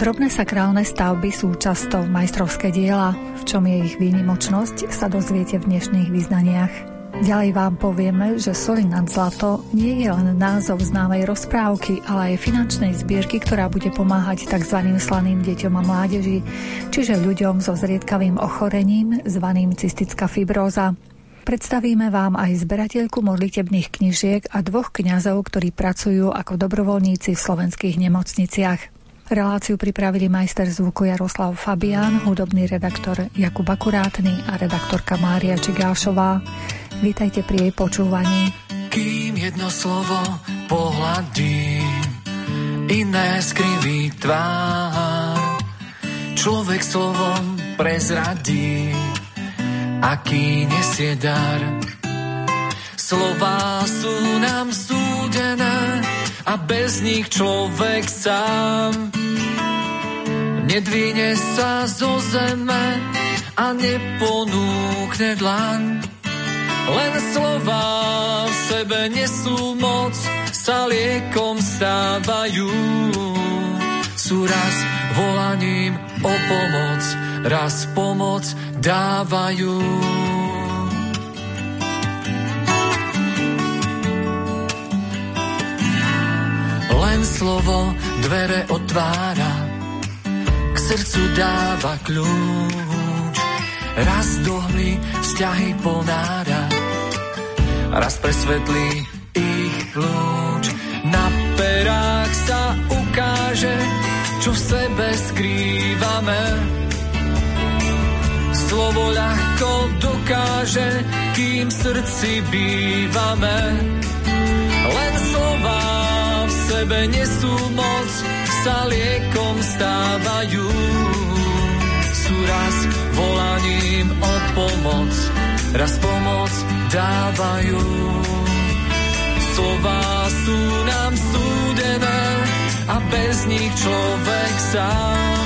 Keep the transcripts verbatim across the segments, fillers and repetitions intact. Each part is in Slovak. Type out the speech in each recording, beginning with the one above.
Drobné sakrálne stavby sú často majstrovské diela, v čom je ich výnimočnosť sa dozviete v dnešných vyznaniach. Ďalej vám povieme, že Soli nad zlato nie je len názov známej rozprávky, ale aj finančnej zbierky, ktorá bude pomáhať tzv. Slaným deťom a mládeži, čiže ľuďom so zriedkavým ochorením zvaným cystická fibróza. Predstavíme vám aj zberateľku modlitebných knižiek a dvoch kňazov, ktorí pracujú ako dobrovoľníci v slovenských nemocniciach. Reláciu pripravili majster zvuku Jaroslav Fabián, hudobný redaktor Jakub Akurátny a redaktorka Mária Čigášová. Vítajte pri jej počúvaní. Kým jedno slovo pohľadím, iné skriví tvár. Človek slovom prezradí, aký nesie dar. Slová sú nám súdené a bez nich človek sám nedvihne sa zo zeme a neponúkne dlan. Len slová v sebe nesú moc, sa liekom stávajú. Sú raz volaním o pomoc, raz pomoc dávajú. Len slovo dvere otvára, k srdcu dáva kľúč. Raz dohmli vzťahy ponára, raz presvetlí ich lúč. Na perách sa ukáže, čo v sebe skrývame. Slovo ľahko dokáže, kým v srdci bývame. Len slová v sebe nesú moc, sa liekom stávajú. Sú raz volaním o pomoc, raz pomoc dávajú. Slová sú nám súdené a bez nich človek sám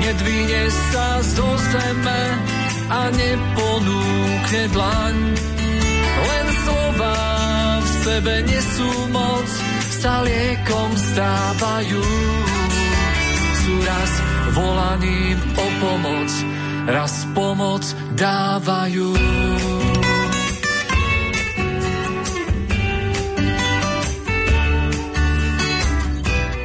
nedvihne sa zo zeme a neponúkne dlaň. Len slová v sebe nesú moc, sa liekom stávajú. Sú raz volaním o pomoc, raz pomoc dávajú.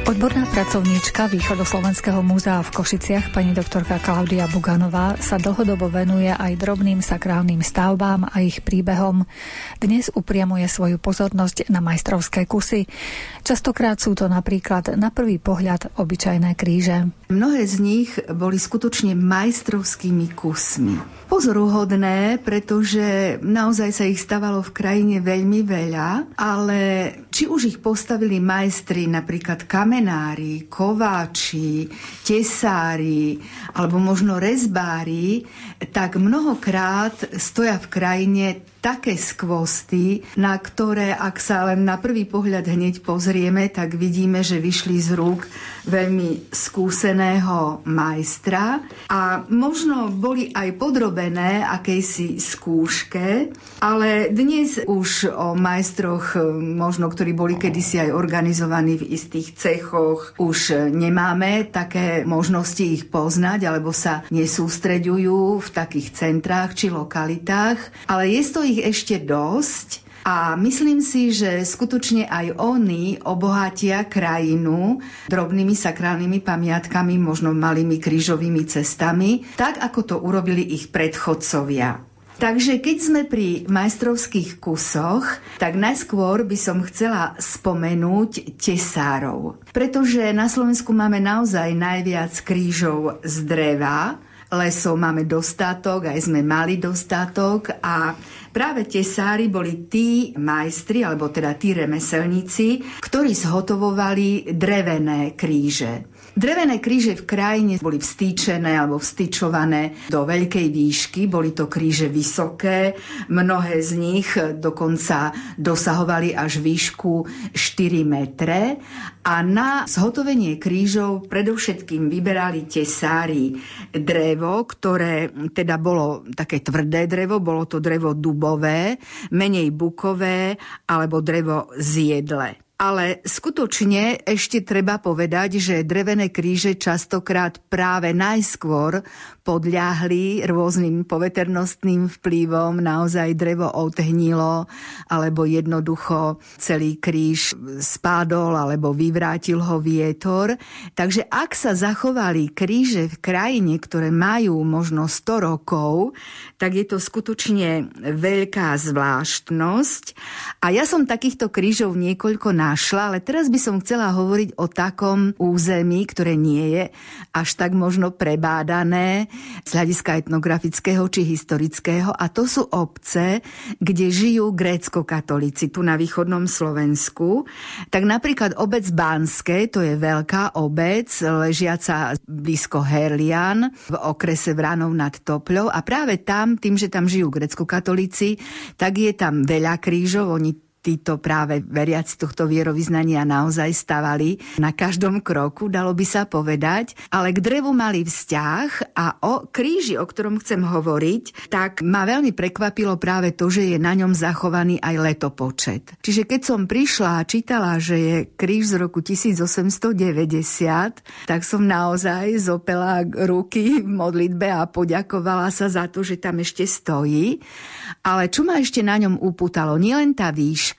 Odborná pracovníčka Východoslovenského múzea v Košiciach pani doktorka Klaudia Buganová sa dlhodobo venuje aj drobným sakrálnym stavbám a ich príbehom. Dnes upriamuje svoju pozornosť na majstrovské kusy. Častokrát sú to napríklad na prvý pohľad obyčajné kríže. Mnohé z nich boli skutočne majstrovskými kusmi. Pozoruhodné, pretože naozaj sa ich stavalo v krajine veľmi veľa, ale či už ich postavili majstri, napríklad kamen, Menári, kováči, tesári alebo možno rezbári, tak mnohokrát stoja v krajine také skvosty, na ktoré, ak sa len na prvý pohľad hneď pozrieme, tak vidíme, že vyšli z rúk veľmi skúseného majstra a možno boli aj podrobené akejsi skúške, ale dnes už o majstroch, možno ktorí boli kedysi aj organizovaní v istých cechoch, už nemáme také možnosti ich poznať, alebo sa nesústreďujú v takých centrách či lokalitách, ale je to ich ešte dosť. A myslím si, že skutočne aj oni obohatia krajinu drobnými sakrálnymi pamiatkami, možno malými krížovými cestami, tak ako to urobili ich predchodcovia. Takže keď sme pri majstrovských kusoch, tak najskôr by som chcela spomenúť tesárov. Pretože na Slovensku máme naozaj najviac krížov z dreva, lesov máme dostatok, aj sme mali dostatok a práve tesári boli tí majstri, alebo teda tí remeselníci, ktorí zhotovovali drevené kríže. Drevené kríže v krajine boli vstýčené alebo vstýčované do veľkej výšky, boli to kríže vysoké, mnohé z nich dokonca dosahovali až výšku štyri metre a na zhotovenie krížov predovšetkým vyberali tesári drevo, ktoré teda bolo také tvrdé drevo, bolo to drevo dubové, menej bukové alebo drevo z jedle. Ale skutočne ešte treba povedať, že drevené kríže častokrát práve najskôr podľahli rôznym poveternostným vplyvom, naozaj drevo odhnilo, alebo jednoducho celý kríž spadol, alebo vyvrátil ho vietor. Takže ak sa zachovali kríže v krajine, ktoré majú možno sto rokov, tak je to skutočne veľká zvláštnosť. A ja som takýchto krížov niekoľko národných našla, ale teraz by som chcela hovoriť o takom území, ktoré nie je až tak možno prebádané z hľadiska etnografického či historického, a to sú obce, kde žijú gréckokatolíci tu na východnom Slovensku. Tak napríklad obec Banské, to je veľká obec, ležiaca blízko Herlian v okrese Vranov nad Topľou, a práve tam, tým, že tam žijú gréckokatolíci, tak je tam veľa krížov. Oni títo práve veriaci tohto vierovyznania naozaj stavali na každom kroku, dalo by sa povedať. Ale k drevu mali vzťah, a o kríži, o ktorom chcem hovoriť, tak ma veľmi prekvapilo práve to, že je na ňom zachovaný aj letopočet. Čiže keď som prišla a čítala, že je kríž z roku tisíc osemsto deväťdesiat, tak som naozaj zopela ruky v modlitbe a poďakovala sa za to, že tam ešte stojí. Ale čo ma ešte na ňom upútalo, nielen tá výška,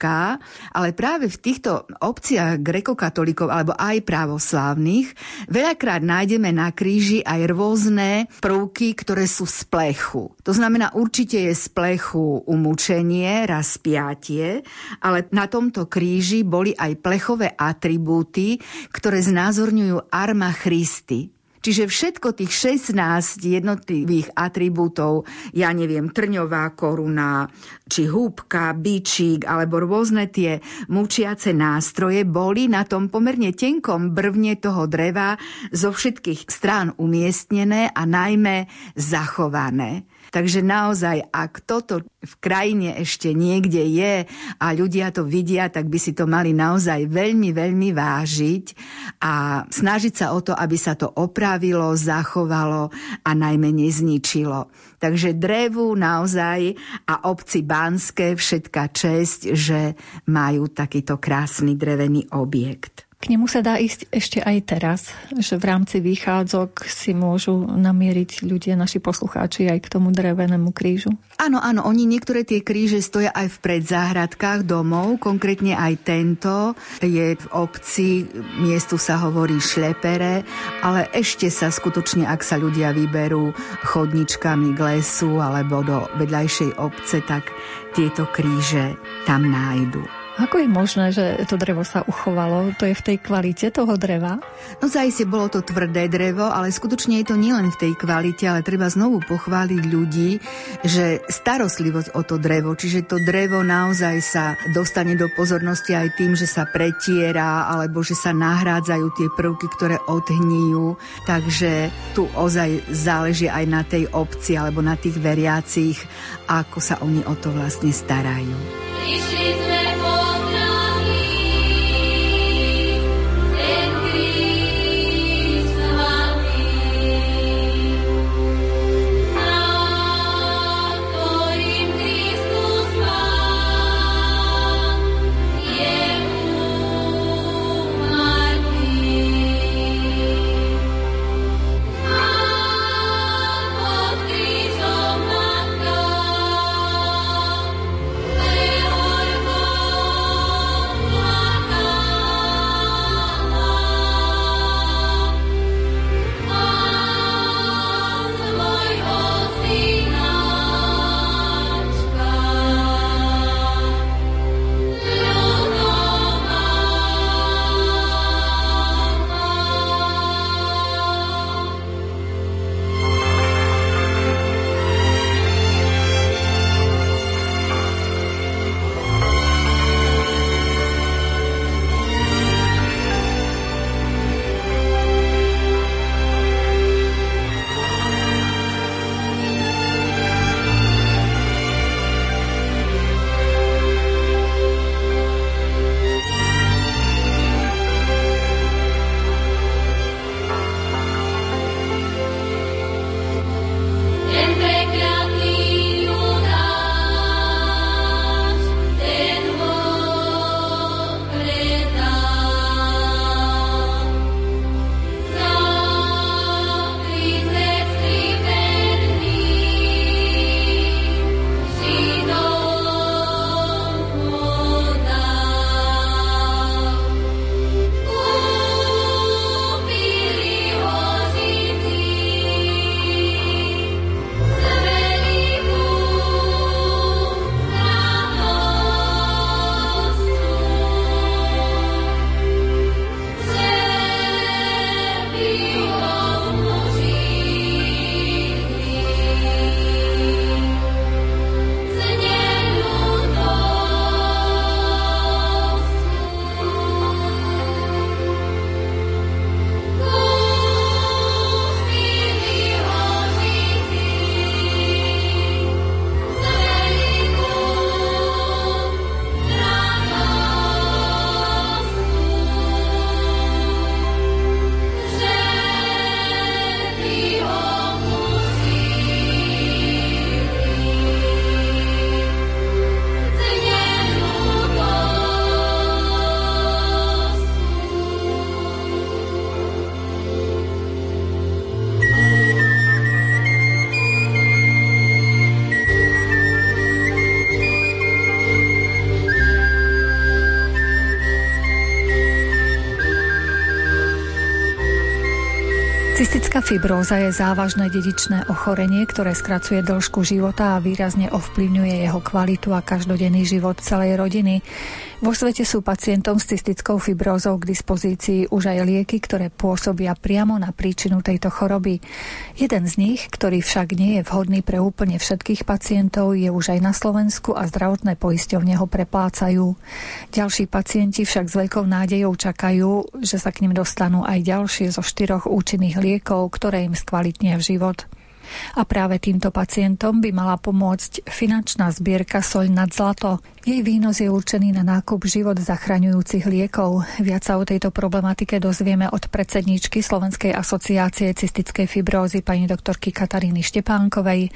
ale práve v týchto obciach grekokatolíkov alebo aj právoslávnych veľakrát nájdeme na kríži aj rôzne prvky, ktoré sú z plechu. To znamená, určite je z plechu umúčenie, rozpiatie, ale na tomto kríži boli aj plechové atribúty, ktoré znázorňujú arma Christi. Čiže všetko tých šestnásť jednotlivých atribútov, ja neviem, trňová koruna, či húbka, bičík, alebo rôzne tie mučiace nástroje, boli na tom pomerne tenkom brvne toho dreva zo všetkých strán umiestnené a najmä zachované. Takže naozaj, ak toto v krajine ešte niekde je a ľudia to vidia, tak by si to mali naozaj veľmi, veľmi vážiť a snažiť sa o to, aby sa to opravilo, zachovalo a najmä nezničilo. Takže drevu naozaj a obci Banské všetká česť, že majú takýto krásny drevený objekt. K nemu sa dá ísť ešte aj teraz, že v rámci výchádzok si môžu namieriť ľudia, naši poslucháči, aj k tomu drevenému krížu. Áno, áno, oni niektoré tie kríže stoja aj v predzáhradkách domov, konkrétne aj tento je v obci, miestu sa hovorí Šlepere, ale ešte sa skutočne, ak sa ľudia vyberú chodničkami k lesu alebo do vedľajšej obce, tak tieto kríže tam nájdu. Ako je možné, že to drevo sa uchovalo? To je v tej kvalite toho dreva? No zaiste bolo to tvrdé drevo, ale skutočne je to nielen v tej kvalite, ale treba znovu pochváliť ľudí, že starostlivosť o to drevo, čiže to drevo naozaj sa dostane do pozornosti aj tým, že sa pretiera, alebo že sa nahrádzajú tie prvky, ktoré odhníjú. Takže tu ozaj záleží aj na tej obci, alebo na tých veriacich, ako sa oni o to vlastne starajú. Prišli sme po... Cystická fibróza je závažné dedičné ochorenie, ktoré skracuje dĺžku života a výrazne ovplyvňuje jeho kvalitu a každodenný život celej rodiny. Vo svete sú pacientom s cystickou fibrózou k dispozícii už aj lieky, ktoré pôsobia priamo na príčinu tejto choroby. Jeden z nich, ktorý však nie je vhodný pre úplne všetkých pacientov, je už aj na Slovensku a zdravotné poisťovne ho preplácajú. Ďalší pacienti však s veľkou nádejou čakajú, že sa k nim dostanú aj ďalšie zo štyroch účinných liekov, ktoré im skvalitnia život. A práve týmto pacientom by mala pomôcť finančná zbierka Soľ nad zlato. Jej výnos je určený na nákup život zachraňujúcich liekov. Viac sa o tejto problematike dozvieme od predsedníčky Slovenskej asociácie cystickej fibrózy pani doktorky Kataríny Štepánkovej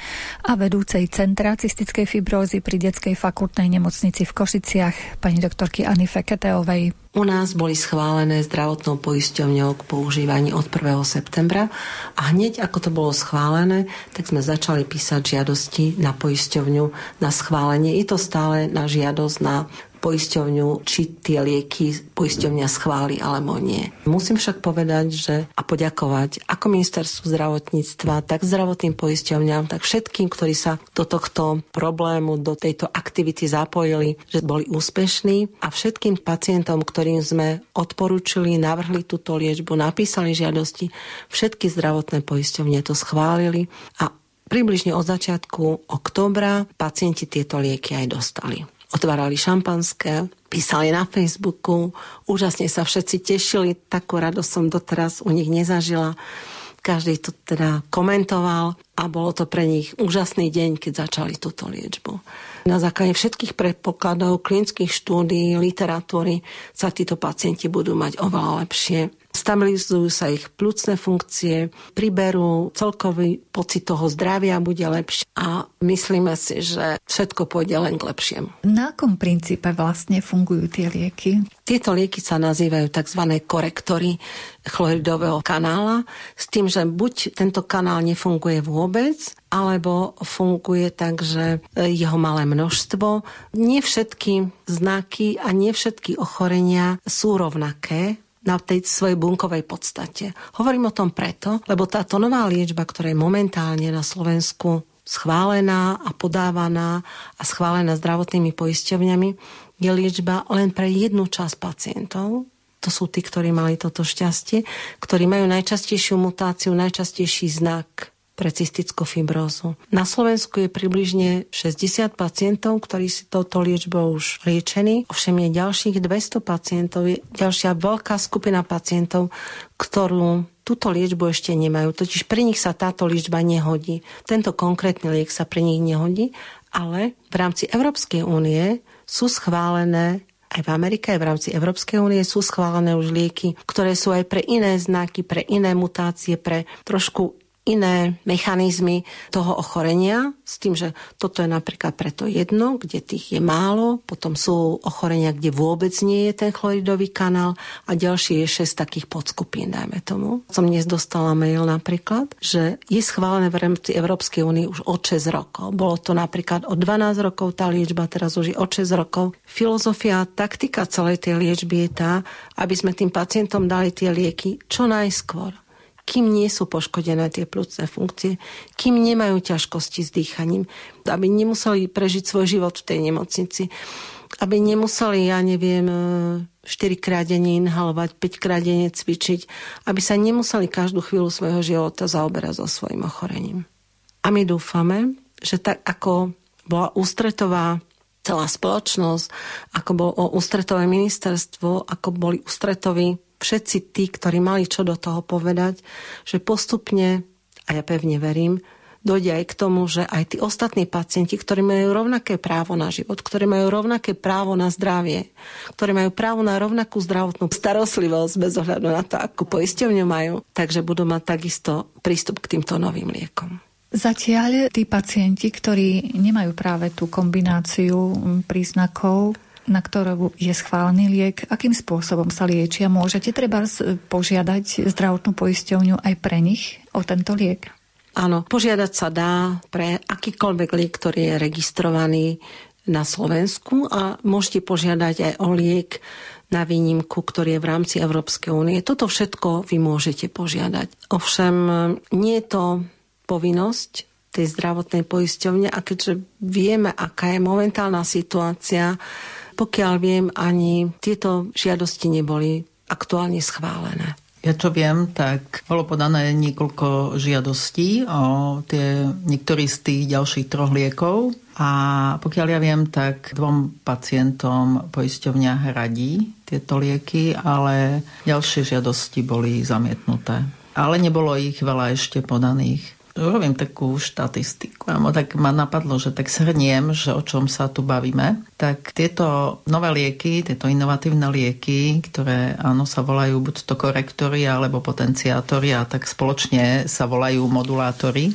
a vedúcej Centra cystickej fibrózy pri Detskej fakultnej nemocnici v Košiciach pani doktorky Anny Feketeovej. U nás boli schválené zdravotnou poisťovňou k používaní od prvého septembra a hneď ako to bolo schválené, tak sme začali písať žiadosti na poisťovňu na schválenie. Je to stále na žiadosť na poisťovňu, či tie lieky poisťovňa schváli alebo nie. Musím však povedať, že a poďakovať ako ministerstvu zdravotníctva, tak zdravotným poisťovňam, tak všetkým, ktorí sa do tohto problému, do tejto aktivity zapojili, že boli úspešní a všetkým pacientom, ktorým sme odporúčili, navrhli túto liečbu, napísali žiadosti, všetky zdravotné poisťovne to schválili a približne od začiatku októbra pacienti tieto lieky aj dostali. Otvárali šampanské, písali na Facebooku, úžasne sa všetci tešili, takú radosť som doteraz u nich nezažila. Každý to teda komentoval a bolo to pre nich úžasný deň, keď začali túto liečbu. Na základe všetkých predpokladov, klinických štúdií, literatúry sa títo pacienti budú mať oveľa lepšie. Stabilizujú sa ich pľucné funkcie, priberú, celkový pocit toho zdravia bude lepší a myslíme si, že všetko pôjde len k lepšiemu. Na akom princípe vlastne fungujú tie lieky? Tieto lieky sa nazývajú tzv. Korektory chloridového kanála, s tým, že buď tento kanál nefunguje vôbec, alebo funguje tak, že jeho malé množstvo. Nie všetky znaky a nie všetky ochorenia sú rovnaké na tej svojej bunkovej podstate. Hovorím o tom preto, lebo táto nová liečba, ktorá je momentálne na Slovensku schválená a podávaná a schválená zdravotnými poisťovňami, je liečba len pre jednu časť pacientov. To sú tí, ktorí mali toto šťastie, ktorí majú najčastejšiu mutáciu, najčastejší znak pre cystickú fibrózu. Na Slovensku je približne šesťdesiat pacientov, ktorí si touto liečbou už liečení. Ovšem je ďalších dvesto pacientov, je ďalšia veľká skupina pacientov, ktorú túto liečbu ešte nemajú. Totiž pre nich sa táto liečba nehodí. Tento konkrétny liek sa pre nich nehodí, ale v rámci Európskej únie sú schválené aj v Amerike, aj v rámci Európskej únie sú schválené už lieky, ktoré sú aj pre iné znaky, pre iné mutácie, pre trošku iné mechanizmy toho ochorenia, s tým, že toto je napríklad preto jedno, kde tých je málo, potom sú ochorenia, kde vôbec nie je ten chloridový kanál a ďalšie je šesť takých podskupín, dajme tomu. Som dnes dostala mail napríklad, že je schválené v rámci Európskej únie už od šesť rokov. Bolo to napríklad od dvanásť rokov, tá liečba teraz už je od šesť rokov. Filozofia a taktika celej tej liečby je tá, aby sme tým pacientom dali tie lieky čo najskôr, kým nie sú poškodené tie pľúcne funkcie, kým nemajú ťažkosti s dýchaním, aby nemuseli prežiť svoj život v tej nemocnici, aby nemuseli, ja neviem, štyrikrát denne inhalovať, päťkrát denne cvičiť, aby sa nemuseli každú chvíľu svojho života zaoberať so svojím ochorením. A my dúfame, že tak ako bola ústretová celá spoločnosť, ako bolo ústretové ministerstvo, ako boli ústretoví všetci tí, ktorí mali čo do toho povedať, že postupne, a ja pevne verím, dojde aj k tomu, že aj tí ostatní pacienti, ktorí majú rovnaké právo na život, ktorí majú rovnaké právo na zdravie, ktorí majú právo na rovnakú zdravotnú starostlivosť bez ohľadu na to, akú poisťovňu majú, takže budú mať takisto prístup k týmto novým liekom. Zatiaľ tí pacienti, ktorí nemajú práve tú kombináciu príznakov, na ktorú je schválený liek, akým spôsobom sa liečia? Môžete treba požiadať zdravotnú poisťovňu aj pre nich o tento liek? Áno, požiadať sa dá pre akýkoľvek liek, ktorý je registrovaný na Slovensku a môžete požiadať aj o liek na výnimku, ktorý je v rámci Európskej únie. Toto všetko vy môžete požiadať. Ovšem, nie je to povinnosť tej zdravotnej poisťovne a keďže vieme, aká je momentálna situácia, pokiaľ viem, ani tieto žiadosti neboli aktuálne schválené. Ja čo viem, tak bolo podané niekoľko žiadostí o tie niektorých z tých ďalších troch liekov a pokiaľ ja viem, tak dvom pacientom poisťovňa radí tieto lieky, ale ďalšie žiadosti boli zamietnuté. Ale nebolo ich veľa ešte podaných. Robím takú štatistiku. A tak ma napadlo, že tak shrniem, že o čom sa tu bavíme. Tak tieto nové lieky, tieto inovatívne lieky, ktoré áno, sa volajú buď to korektory alebo potenciátory, a tak spoločne sa volajú modulátory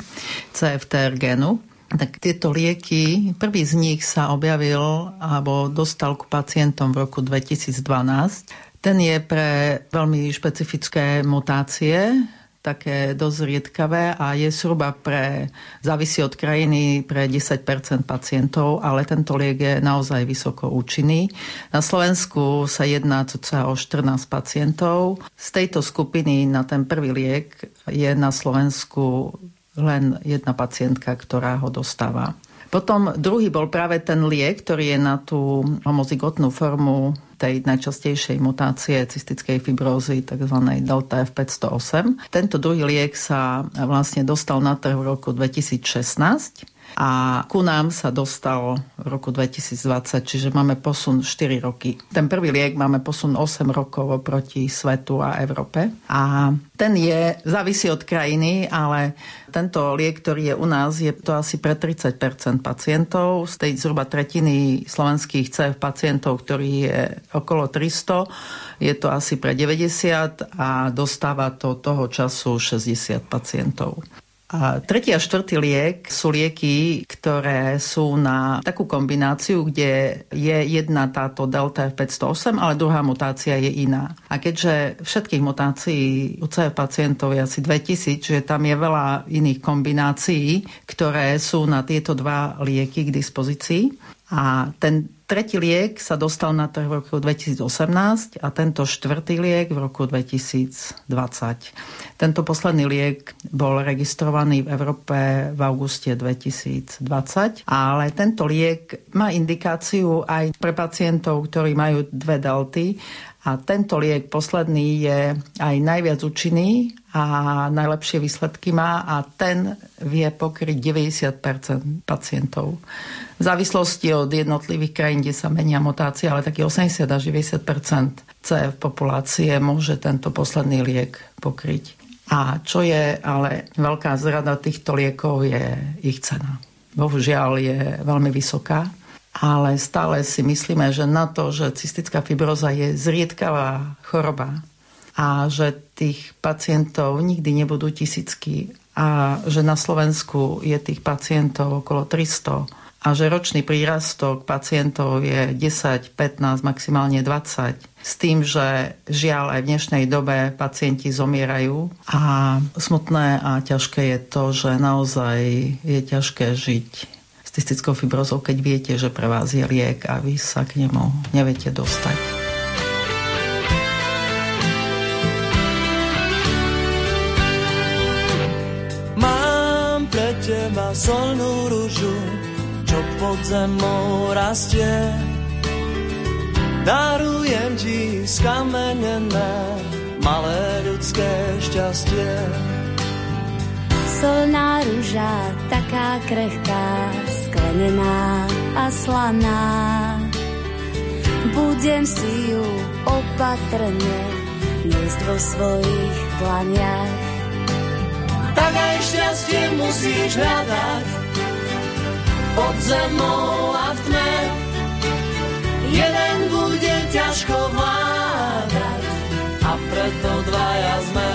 C F T R génu. Tak tieto lieky, prvý z nich sa objavil alebo dostal k pacientom v roku dvetisícdvanásť. Ten je pre veľmi špecifické mutácie, také dosť riedkavé a je zhruba pre, závisí od krajiny, pre desať percent pacientov, ale tento liek je naozaj vysoko účinný. Na Slovensku sa jedná cca o štrnásť pacientov. Z tejto skupiny na ten prvý liek je na Slovensku len jedna pacientka, ktorá ho dostáva. Potom druhý bol práve ten liek, ktorý je na tú homozygotnú formu tej najčastejšej mutácie cystickej fibrózy, tzv. Delta F päťsto osem. Tento druhý liek sa vlastne dostal na trh v roku dvetisícšestnásť a ku nám sa dostal v roku dvetisícdvadsať, čiže máme posun štyri roky. Ten prvý liek máme posun osem rokov oproti svetu a Európe. A ten je, závisí od krajiny, ale tento liek, ktorý je u nás, je to asi pre tridsať percent pacientov. Z tej zhruba tretiny slovenských C F pacientov, ktorý je okolo tristo, je to asi pre deväťdesiat a dostáva to toho času šesťdesiat pacientov. A tretí a štvrtý liek sú lieky, ktoré sú na takú kombináciu, kde je jedna táto delta F päťsto osem, ale druhá mutácia je iná. A keďže všetkých mutácií u C F pacientov je asi dvetisíc, že tam je veľa iných kombinácií, ktoré sú na tieto dva lieky k dispozícii. A ten tretí liek sa dostal na trh v roku dvetisícosemnásť a tento štvrtý liek v roku dvetisícdvadsať. Tento posledný liek bol registrovaný v Európe v auguste dvetisícdvadsať, ale tento liek má indikáciu aj pre pacientov, ktorí majú dve delty a tento liek posledný je aj najviac účinný a najlepšie výsledky má a ten vie pokryť deväťdesiat percent pacientov. V závislosti od jednotlivých krajín, kde sa menia mutácie, ale taký osemdesiat až deväťdesiat percent C F populácie môže tento posledný liek pokryť. A čo je ale veľká zrada týchto liekov, je ich cena. Bohužiaľ je veľmi vysoká, ale stále si myslíme, že na to, že cystická fibróza je zriedkavá choroba a že tých pacientov nikdy nebudú tisícky a že na Slovensku je tých pacientov okolo tristo a že ročný prírastok pacientov je desať, pätnásť, maximálne dvadsať. S tým, že žiaľ aj v dnešnej dobe pacienti zomierajú. A smutné a ťažké je to, že naozaj je ťažké žiť s cystickou fibrózou, keď viete, že pre vás je liek a vy sa k nemu neviete dostať. Mám pre teba solnú ružu, čo pod zemou rastie. Darujem ti skamenené malé ľudské šťastie. Solná ruža, taká krehká, sklenená a slaná. Budem si ju opatrne niesť vo svojich dlaniach. Tak aj šťastie musíš hľadať pod zemou a v tme, jeden bude ťažko vládať a preto dvaja sme.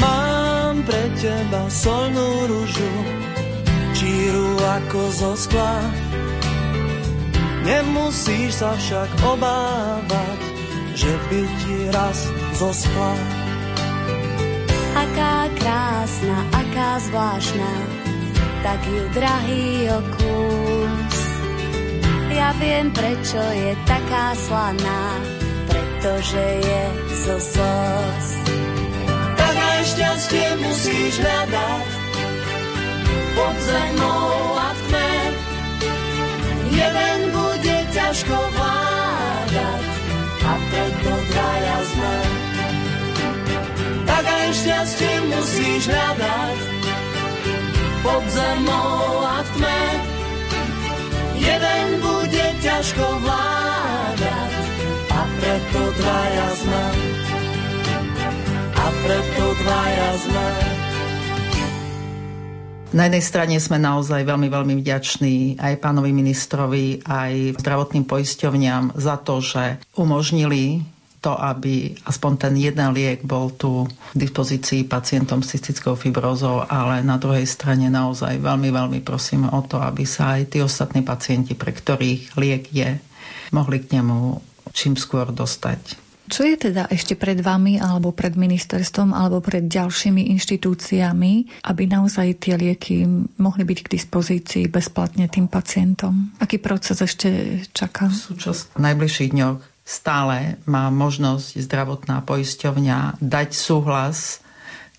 Mám pre teba solnú ružu, číru ako zo skla. Nemusíš sa však obávať, že by ti raz zospla. Ak aká krásna, aká zvláštna, tak ju drahý okús. Ja viem, prečo je taká slaná, pretože je zo slz. Tak aj šťastie musíš hľadať pod zemou a v tme. Jeden bude ťažko vládať a preto dvaja sme. Tak aj šťastie musíš hľadať pod zemou a v tme. Jeden bude ťažko vládať a preto dvaja sme. A preto dvaja sme. Na jednej strane sme naozaj veľmi, veľmi vďační aj pánovi ministrovi, aj zdravotným poisťovňam za to, že umožnili to, aby aspoň ten jeden liek bol tu k dispozícii pacientom s cystickou fibrózou, ale na druhej strane naozaj veľmi, veľmi prosíme o to, aby sa aj tí ostatní pacienti, pre ktorých liek je, mohli k nemu čím skôr dostať. Čo je teda ešte pred vami, alebo pred ministerstvom, alebo pred ďalšími inštitúciami, aby naozaj tie lieky mohli byť k dispozícii bezplatne tým pacientom? Aký proces ešte čaká? V súčasných najbližších dňoch stále má možnosť zdravotná poisťovňa dať súhlas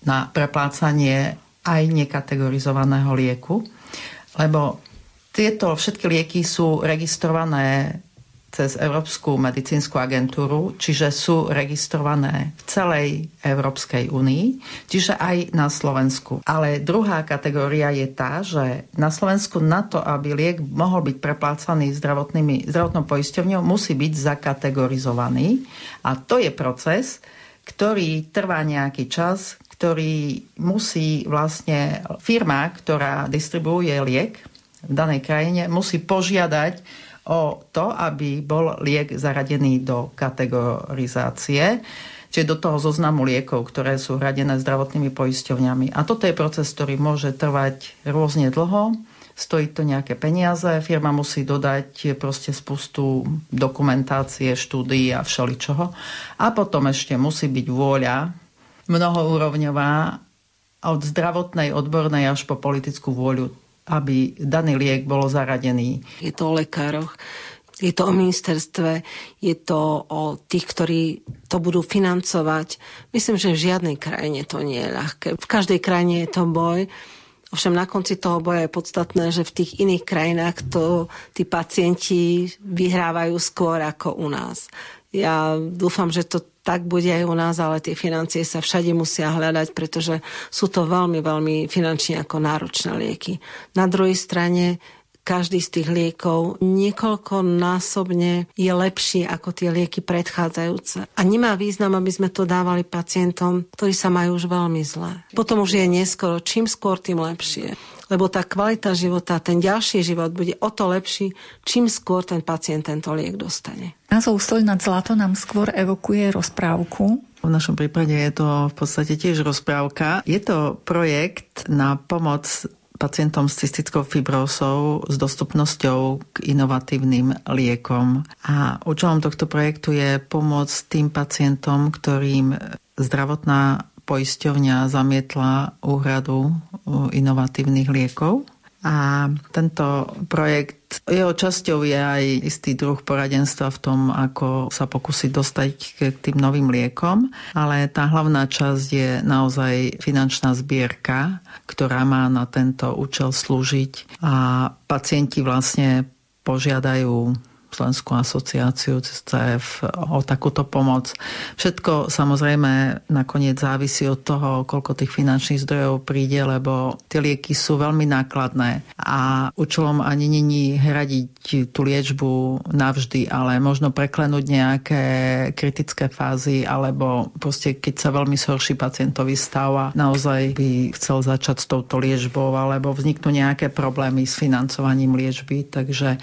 na preplácanie aj nekategorizovaného lieku, lebo tieto všetky lieky sú registrované cez Európsku medicínsku agentúru, čiže sú registrované v celej Európskej únii, čiže aj na Slovensku. Ale druhá kategória je tá, že na Slovensku na to, aby liek mohol byť preplácaný zdravotnými, zdravotnou poisťovňou, musí byť zakategorizovaný. A to je proces, ktorý trvá nejaký čas, ktorý musí vlastne firma, ktorá distribuuje liek v danej krajine, musí požiadať o to, aby bol liek zaradený do kategorizácie, čiže do toho zoznamu liekov, ktoré sú hradené zdravotnými poisťovňami. A toto je proces, ktorý môže trvať rôzne dlho, stojí to nejaké peniaze, firma musí dodať proste spustu dokumentácie, štúdií a všeličoho. A potom ešte musí byť vôľa mnohoúrovňová od zdravotnej, odbornej až po politickú vôľu, aby daný liek bol zaradený. Je to o lekároch, je to o ministerstve, je to o tých, ktorí to budú financovať. Myslím, že v žiadnej krajine to nie je ľahké. V každej krajine je to boj. Ovšem na konci toho boja je podstatné, že v tých iných krajinách to tí pacienti vyhrávajú skôr ako u nás. Ja dúfam, že to tak bude aj u nás, ale tie financie sa všade musia hľadať, pretože sú to veľmi, veľmi finančne ako náročné lieky. Na druhej strane, každý z tých liekov niekoľkonásobne je lepší ako tie lieky predchádzajúce. A nemá význam, aby sme to dávali pacientom, ktorí sa majú už veľmi zle. Potom už je neskoro. Čím skôr, tým lepšie. Lebo tá kvalita života, ten ďalší život bude o to lepší, čím skôr ten pacient tento liek dostane. Názov Stoľ nad zlato nám skôr evokuje rozprávku. V našom prípade je to v podstate tiež rozprávka. Je to projekt na pomoc pacientom s cystickou fibrózou s dostupnosťou k inovatívnym liekom. A účelom tohto projektu je pomôcť tým pacientom, ktorým zdravotná poisťovňa zamietla úhradu inovatívnych liekov. A tento projekt, jeho časťou je aj istý druh poradenstva v tom, ako sa pokúsiť dostať k tým novým liekom, ale tá hlavná časť je naozaj finančná zbierka, ktorá má na tento účel slúžiť a pacienti vlastne požiadajú Slovenskú asociáciu C F T R o takúto pomoc. Všetko samozrejme nakoniec závisí od toho, koľko tých finančných zdrojov príde, lebo tie lieky sú veľmi nákladné a účelom ani není hradiť tú liečbu navždy, ale možno preklenúť nejaké kritické fázy alebo proste keď sa veľmi zhorší pacientovi stav a naozaj by chcel začať s touto liečbou alebo vzniknú nejaké problémy s financovaním liečby, takže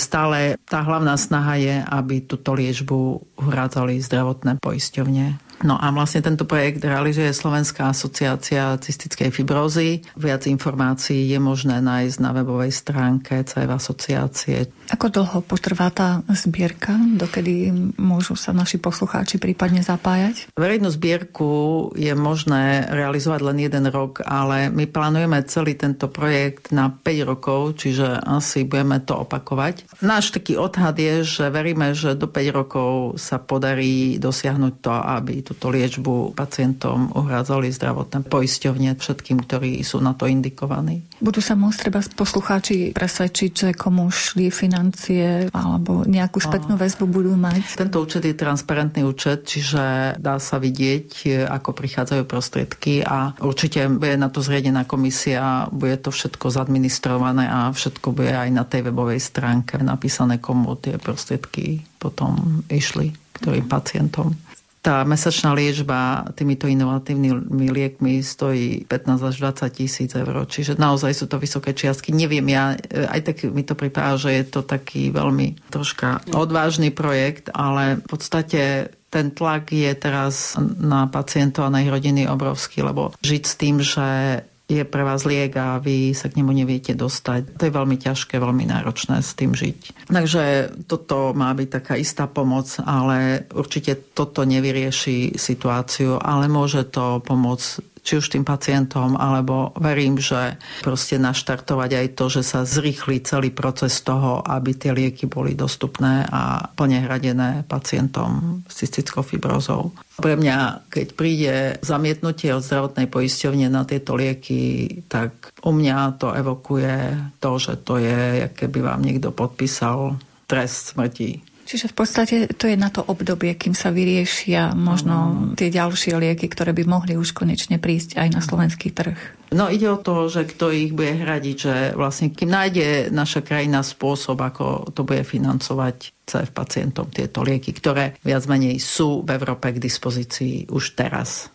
stále tá hlavná snaha je, aby túto liečbu hrádzali zdravotné poisťovne. No a vlastne tento projekt realizuje Slovenská asociácia cystickej fibrózy. Viac informácií je možné nájsť na webovej stránke C F asociácie. Ako dlho potrvá tá zbierka? Dokedy môžu sa naši poslucháči prípadne zapájať? Verejnú zbierku je možné realizovať len jeden rok, ale my plánujeme celý tento projekt na päť rokov, čiže asi budeme to opakovať. Náš taký odhad je, že veríme, že do päť rokov sa podarí dosiahnuť to, aby túto liečbu pacientom uhrádzali zdravotné poisťovne všetkým, ktorí sú na to indikovaní. Budú sa môcť treba poslucháči presvedčiť, že komu šli financie alebo nejakú spätnú väzbu budú mať? Tento účet je transparentný účet, čiže dá sa vidieť, ako prichádzajú prostriedky a určite bude na to zriadená komisia, bude to všetko zadministrované a všetko bude aj na tej webovej stránke napísané, komu tie prostriedky potom išli, ktorým pacientom. Tá mesačná liečba týmito inovatívnymi liekmi stojí pätnásť až dvadsať tisíc eur, čiže naozaj sú to vysoké čiastky. Neviem, ja aj tak mi to pripája, že je to taký veľmi troška odvážny projekt, ale v podstate ten tlak je teraz na pacientov a na ich rodiny obrovský, lebo žiť s tým, že je pre vás liek a vy sa k nemu neviete dostať. To je veľmi ťažké, veľmi náročné s tým žiť. Takže toto má byť taká istá pomoc, ale určite toto nevyrieši situáciu, ale môže to pomôcť či už tým pacientom, alebo verím, že proste naštartovať aj to, že sa zrýchli celý proces toho, aby tie lieky boli dostupné a plne hradené pacientom s cystickou fibrózou. Pre mňa, keď príde zamietnutie od zdravotnej poisťovne na tieto lieky, tak u mňa to evokuje to, že to je, ako keby vám niekto podpísal trest smrti. Čiže v podstate to je na to obdobie, kým sa vyriešia možno tie ďalšie lieky, ktoré by mohli už konečne prísť aj na slovenský trh. No ide o to, že kto ich bude hradiť, že vlastne kým nájde naša krajina spôsob, ako to bude financovať cé ef pacientom tieto lieky, ktoré viac menej sú v Európe k dispozícii už teraz.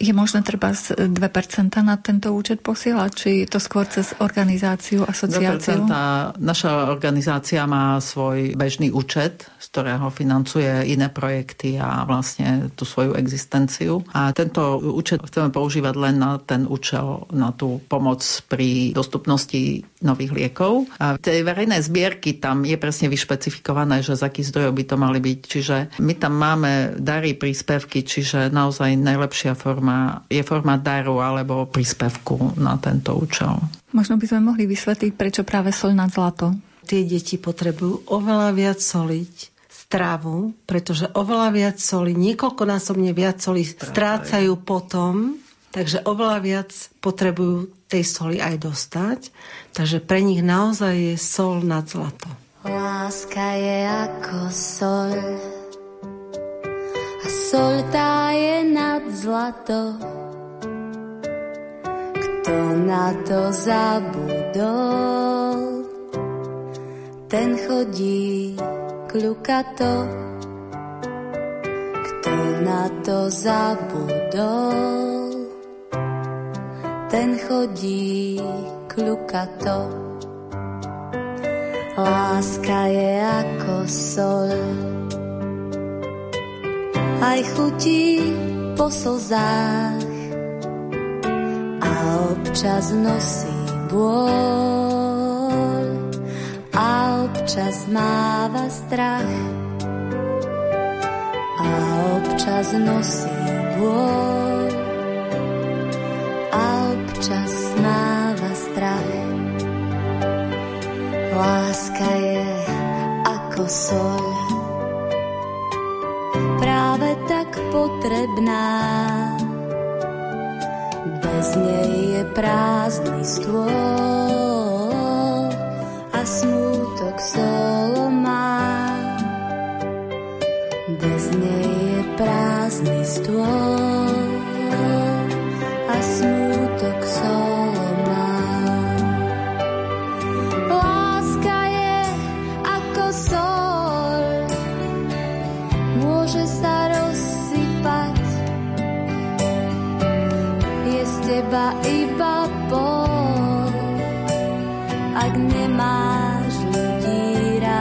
Je možné treba z dve percentá na tento účet posielať? Či to skôr cez organizáciu, asociáciu? dve percentá Naša organizácia má svoj bežný účet, z ktorého financuje iné projekty a vlastne tú svoju existenciu. A tento účet chceme používať len na ten účel, na tú pomoc pri dostupnosti nových liekov. A v tej verejnej zbierky tam je presne vyšpecifikované, že z akých zdrojov by to mali byť. Čiže my tam máme dary, príspevky, čiže naozaj najlepšia forma, je forma daru alebo príspevku na tento účel. Možno by sme mohli vysvetliť, prečo práve soľ nad zlato. Tie deti potrebujú oveľa viac soliť stravu, pretože oveľa viac soli, niekoľkonásobne viac soli strácajú potom, takže oveľa viac potrebujú tej soli aj dostať. Takže pre nich naozaj je soľ nad zlato. Láska je ako soľ, a soľ tá je nad zlato. Kto na to zabudol, ten chodí kľukato. Kto na to zabudol, ten chodí kľukato. Láska je ako soľ, aj chutí po slzách a občas nosí bôľ a občas máva strach a občas nosí bôľ a občas máva strach. Láska je ako soľ, práve tak potrebná, bez nej je prázdny stôl a smútok solo má. Bez nej je prázdny stôl a smútok solo má. Láska je ako sol, môže sa rozsypať, je z teba iba pol, ak nemáš ľudí rád.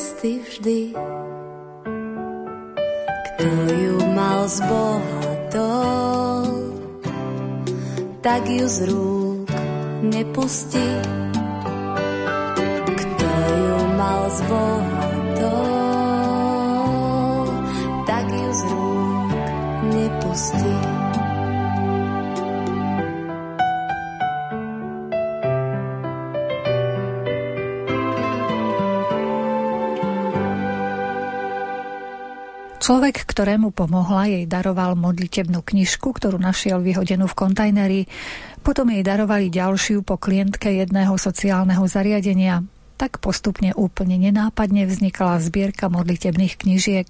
cesty vždy. Kto ju mal z Boha dol, tak ju z rúk nepustí. Kto ju mal z Boha dol, tak ju z rúk nepustí. Človek, ktorému pomohla, jej daroval modlitebnú knižku, ktorú našiel vyhodenú v kontajneri. Potom jej darovali ďalšiu po klientke jedného sociálneho zariadenia. Tak postupne úplne nenápadne vznikala zbierka modlitebných knižiek.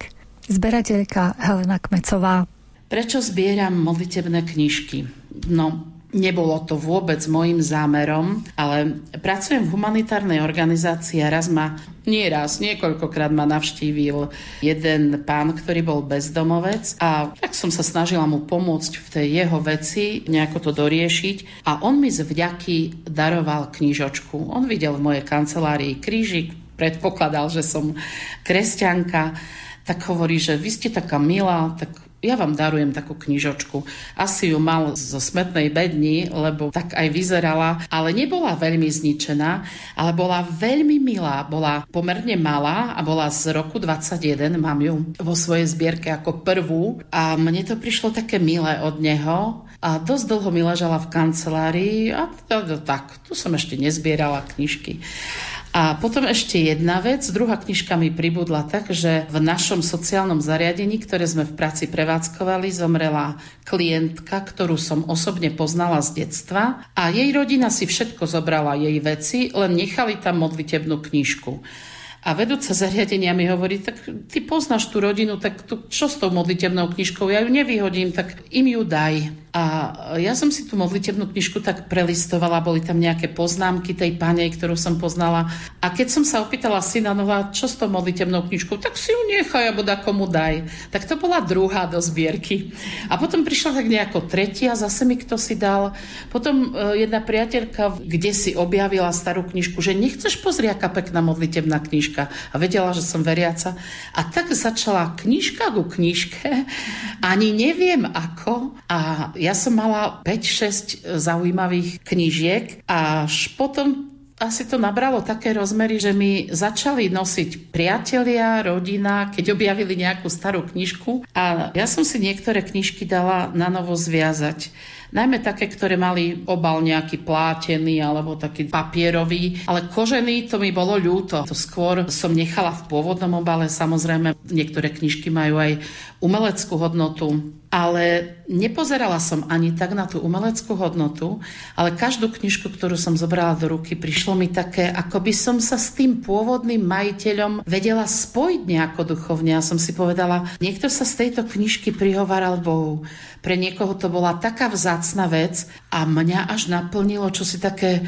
Zberateľka Helena Kmecová. Prečo zbieram modlitebné knižky? No, nebolo to vôbec môjim zámerom, ale pracujem v humanitárnej organizácii a raz ma... Nieraz, niekoľkokrát ma navštívil jeden pán, ktorý bol bezdomovec a tak som sa snažila mu pomôcť v tej jeho veci, nejako to doriešiť a on mi z vďaky daroval knižočku. On videl v mojej kancelárii krížik, predpokladal, že som kresťanka, tak hovorí, že vy ste taká milá, tak ja vám darujem takú knižočku. Asi ju mal zo smetnej bedni, lebo tak aj vyzerala, ale nebola veľmi zničená, ale bola veľmi milá. Bola pomerne malá a bola z roku dvadsaťjeden, mám ju vo svojej zbierke ako prvú a mne to prišlo také milé od neho a dosť dlho mi ležala v kancelárii a tak, tu som ešte nezbierala knižky. A potom ešte jedna vec, druhá knižka mi pribudla tak, že v našom sociálnom zariadení, ktoré sme v práci prevádzkovali, zomrela klientka, ktorú som osobne poznala z detstva a jej rodina si všetko zobrala, jej veci, len nechali tam modlitebnú knižku. A vedúca zariadenia mi hovorí, tak ty poznáš tú rodinu, tak tu, čo s tou modlitebnou knižkou? Ja ju nevyhodím, tak im ju daj. A ja som si tú modlitebnú knižku tak prelistovala, boli tam nejaké poznámky tej panej, ktorú som poznala. A keď som sa opýtala syna, no a čo s tou modlitebnou knižkou? Tak si ju nechaj, alebo dakomu daj. Tak to bola druhá do zbierky. A potom prišla tak nejako tretia, zase mi kto si dal. Potom jedna priateľka, kde si objavila starú knižku, že nechceš pozrieť, aká pekná modlitebná knižka. A vedela, že som veriaca. A tak začala knižka ku knižke, ani neviem ako. A ja som mala päť šesť zaujímavých knižiek, až potom asi to nabralo také rozmery, že mi začali nosiť priatelia, rodina, keď objavili nejakú starú knižku. A ja som si niektoré knižky dala na novo zviazať. Najmä také, ktoré mali obal nejaký plátený alebo taký papierový, ale kožený to mi bolo ľúto. To skôr som nechala v pôvodnom obale, samozrejme niektoré knižky majú aj umeleckú hodnotu, ale nepozerala som ani tak na tú umeleckú hodnotu, ale každú knižku, ktorú som zobrala do ruky, prišlo mi také, ako by som sa s tým pôvodným majiteľom vedela spojiť nejako duchovne. Ja som si povedala, niekto sa z tejto knižky prihováral Bohu. Pre niekoho to bola taká vzácna vec a mňa až naplnilo čosi také,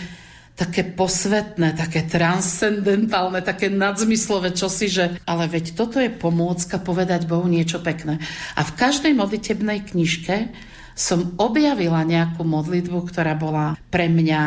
také posvetné, také transcendentálne, také nadzmyslové čosi, že ale veď toto je pomôcka povedať Bohu niečo pekné. A v každej modlitebnej knižke som objavila nejakú modlitbu, ktorá bola pre mňa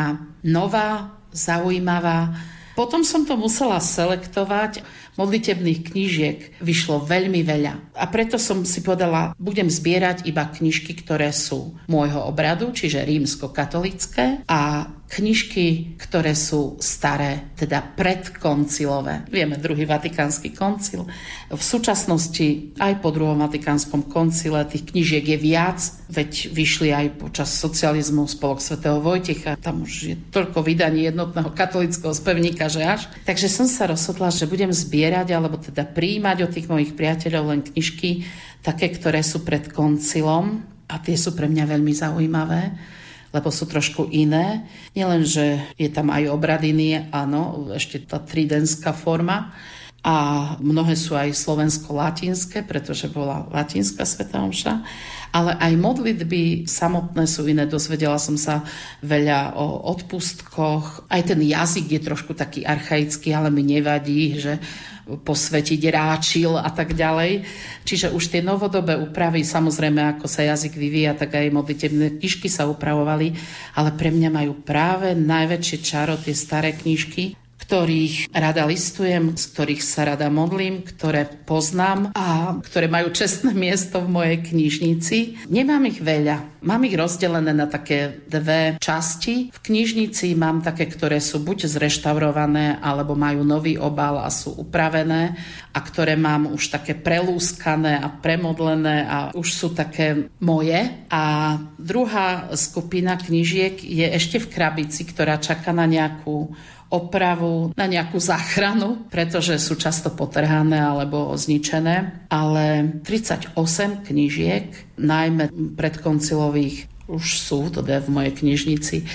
nová, zaujímavá. Potom som to musela selektovať. Modlitebných knížiek vyšlo veľmi veľa. A preto som si povedala, budem zbierať iba knižky, ktoré sú môjho obradu, čiže rímskokatolické a knižky, ktoré sú staré, teda predkoncilové. Vieme, druhý vatikánsky koncil. V súčasnosti aj po druhom vatikánskom koncile tých knižiek je viac, veď vyšli aj počas socializmu Spolok svätého Vojtecha. Tam už je toľko vydaní jednotného katolického spevníka, že až. Takže som sa rozhodla, že budem zbierať alebo teda prijímať od tých mojich priateľov len knižky, také, ktoré sú pred koncilom a tie sú pre mňa veľmi zaujímavé, lebo sú trošku iné. Nielenže je tam aj obrad iný, áno, ešte tá tridenská forma a mnohé sú aj slovensko-latinské, pretože bola latinská svätá omša, ale aj modlitby samotné sú iné. Dozvedela som sa veľa o odpustkoch. Aj ten jazyk je trošku taký archaický, ale mi nevadí, že posvetiť ráčil a tak ďalej. Čiže už tie novodobé úpravy, samozrejme, ako sa jazyk vyvíja, tak aj modlitebné knižky sa upravovali, ale pre mňa majú práve najväčšie čaro tie staré knižky, ktorých rada listujem, z ktorých sa rada modlím, ktoré poznám a ktoré majú čestné miesto v mojej knižnici. Nemám ich veľa. Mám ich rozdelené na také dve časti. V knižnici mám také, ktoré sú buď zreštaurované, alebo majú nový obal a sú upravené, a ktoré mám už také prelúskané a premodlené a už sú také moje. A druhá skupina knižiek je ešte v krabici, ktorá čaká na nejakú opravu, na nejakú záchranu, pretože sú často potrhané alebo zničené. Ale tridsaťosem knižiek, najmä predkoncilových, už sú teda v mojej knižnici.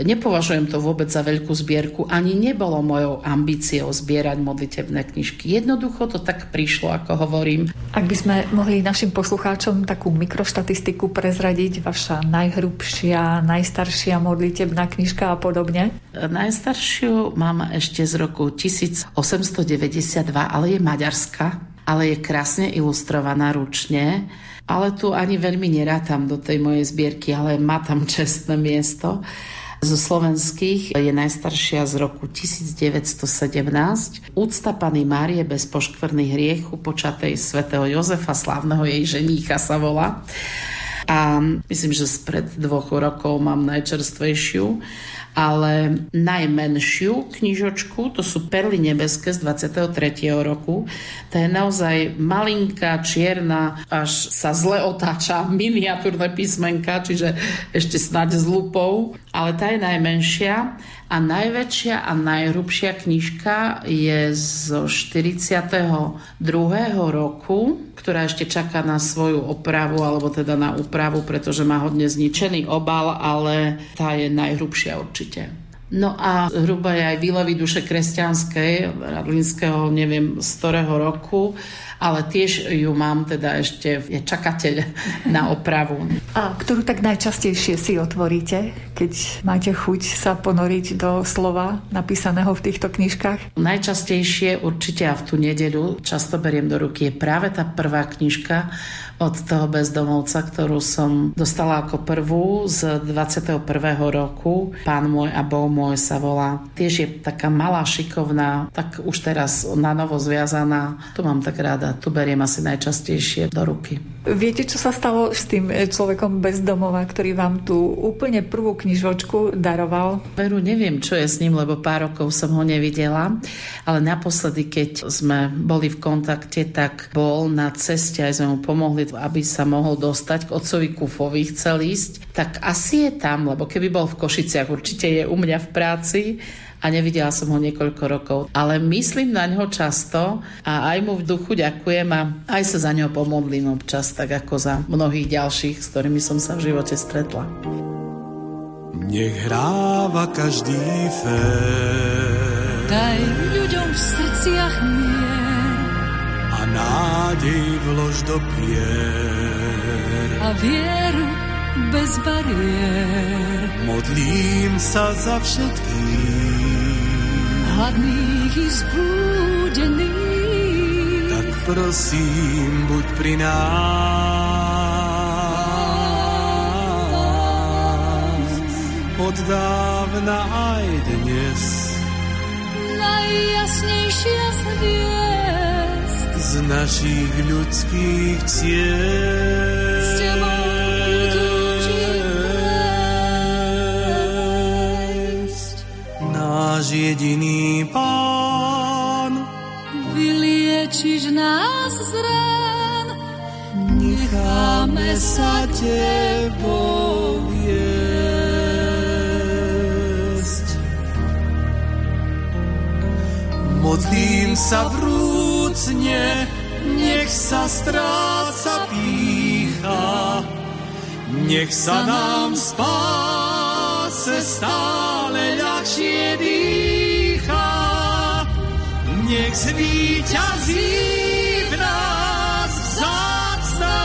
Nepovažujem to vôbec za veľkú zbierku, ani nebolo mojou ambíciou zbierať modlitebné knižky. Jednoducho to tak prišlo, ako hovorím. Ak by sme mohli našim poslucháčom takú mikroštatistiku prezradiť, vaša najhrubšia, najstaršia modlitebná knižka a podobne? Najstaršiu mám ešte z roku tisíc osemsto deväťdesiatdva, ale je maďarská, ale je krásne ilustrovaná ručne. Ale tu ani veľmi nerátam do tej mojej zbierky, ale má tam čestné miesto. Zo slovenských je najstaršia z roku tisíc deväťsto sedemnásť. Úcta Panny Márie bez poškvrny hriechu, počatej svätého Jozefa, slávneho jej ženícha sa volá. A myslím, že spred dvoch rokov mám najčerstvejšiu, ale najmenšiu knižočku, to sú Perly nebeské z dvadsiateho tretieho roku. Tá je naozaj malinká, čierna, až sa zle otáča, miniatúrne písmenka, čiže ešte snáď s lupou, ale tá je najmenšia. A najväčšia a najhrubšia knižka je zo štyridsiateho druhého roku, ktorá ešte čaká na svoju opravu, alebo teda na úpravu, pretože má hodne zničený obal, ale tá je najhrubšia určite. No a hruba je aj Výlevy duše kresťanskej, radlinského, neviem z ktorého roku, ale tiež ju mám teda ešte, je čakateľ na opravu. A ktorú tak najčastejšie si otvoríte, keď máte chuť sa ponoriť do slova napísaného v týchto knižkách? Najčastejšie určite a v tú nedeľu často beriem do ruky je práve tá prvá knižka od toho bezdomovca, ktorú som dostala ako prvú z dvadsiateho prvého roku. Pán môj a Boh môj sa volá. Tiež je taká malá, šikovná, tak už teraz na novo zviazaná. Tu mám tak rada, tu beriem asi najčastejšie do ruky. Viete, čo sa stalo s tým človekom bezdomova, ktorý vám tú úplne prvú knižočku daroval? Veru, neviem, čo je s ním, lebo pár rokov som ho nevidela, ale naposledy, keď sme boli v kontakte, tak bol na ceste, aj sme mu pomohli, aby sa mohol dostať k otcovi Kufovi, chcel ísť, tak asi je tam, lebo keby bol v Košiciach, určite je u mňa v práci a nevidela som ho niekoľko rokov. Ale myslím na ňo často a aj mu v duchu ďakujem a aj sa za ňo pomodlím občas, tak ako za mnohých ďalších, s ktorými som sa v živote stretla. Nech hráva každý fér. Daj ľuďom v srdciach mier. Nádej vlož do pier a vieru bez bariér. Modlím sa za všetkých hladných i zbúdených. Tak prosím, buď pri nás od dávna aj dnes. Najjasnejšia zvier z našich ľudských ciest. S tebou budú žiť. Náš jediný Pán, vyliečiš nás z rán. Necháme sa tebou viesť. Modlím sa v rúk, nech sa stráca pýcha, nech sa nám spáse stále ľahšie dýcha. Nech zvíťazí v nás vzácna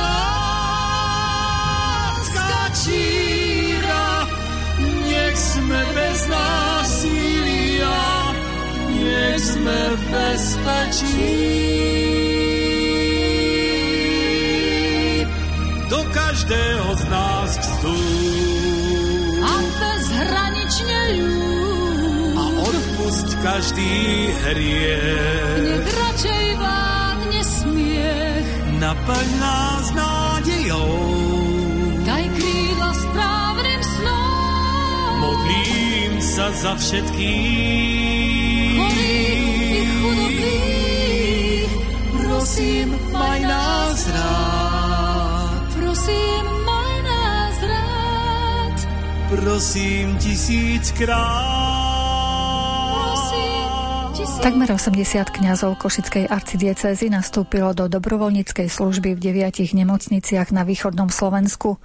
láska číra, nech sme bez násilia, nech sme v bezpečí. Do každého z nás vstúp a bezhranične ľúb a odpust každý hriech. Nech radšej vládne smiech, naplň nás nádejou, daj krídla správnym snom. Modlím sa za všetkých chorých i chudobných, prosím, maj nás rád, prosím, maj nás rád, prosím tisíckrát. Takmer osemdesiat kňazov Košickej arcidiecézy nastúpilo do dobrovoľníckej služby v deviatich nemocniciach na východnom Slovensku.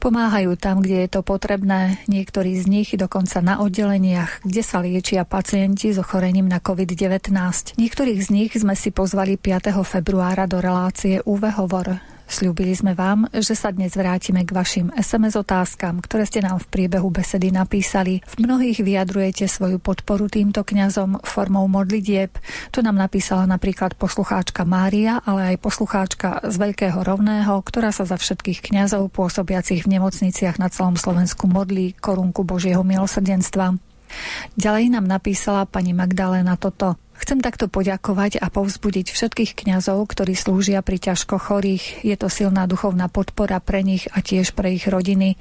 Pomáhajú tam, kde je to potrebné, niektorí z nich dokonca na oddeleniach, kde sa liečia pacienti s ochorením na covid devätnásť. Niektorých z nich sme si pozvali piateho februára do relácie ú vé Hovor. Sľúbili sme vám, že sa dnes vrátime k vašim es em es otázkam, ktoré ste nám v priebehu besedy napísali. V mnohých vyjadrujete svoju podporu týmto kňazom formou modlitieb. To nám napísala napríklad poslucháčka Mária, ale aj poslucháčka z Veľkého Rovného, ktorá sa za všetkých kňazov pôsobiacich v nemocniciach na celom Slovensku modlí korunku Božieho milosrdenstva. Ďalej nám napísala pani Magdaléna toto. Chcem takto poďakovať a povzbudiť všetkých kňazov, ktorí slúžia pri ťažko chorých. Je to silná duchovná podpora pre nich a tiež pre ich rodiny.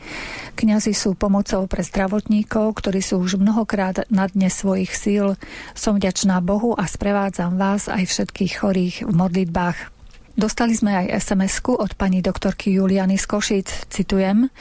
Kňazi sú pomocou pre zdravotníkov, ktorí sú už mnohokrát na dne svojich síl. Som vďačná Bohu a sprevádzam vás aj všetkých chorých v modlitbách. Dostali sme aj es em esku od pani doktorky Juliany z Košíc, citujem.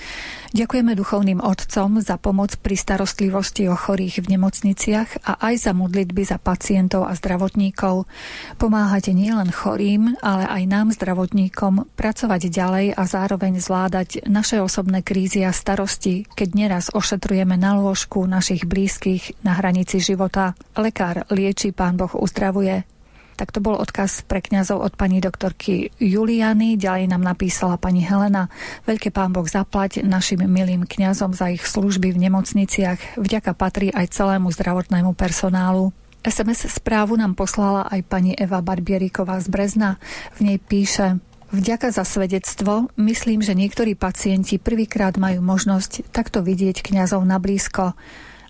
Ďakujeme duchovným otcom za pomoc pri starostlivosti o chorých v nemocniciach a aj za modlitby za pacientov a zdravotníkov. Pomáhate nielen chorým, ale aj nám zdravotníkom pracovať ďalej a zároveň zvládať naše osobné krízy a starosti, keď neraz ošetrujeme na lôžku našich blízkych na hranici života. Lekár lieči, Pán Boh uzdravuje. Tak to bol odkaz pre kňazov od pani doktorky Juliany. Ďalej nám napísala pani Helena. Veľký Pán Boh zaplať našim milým kňazom za ich služby v nemocniciach. Vďaka patrí aj celému zdravotnému personálu. es em es správu nám poslala aj pani Eva Barbieriková z Brezna. V nej píše: Vďaka za svedectvo. Myslím, že niektorí pacienti prvýkrát majú možnosť takto vidieť kňazov nablízko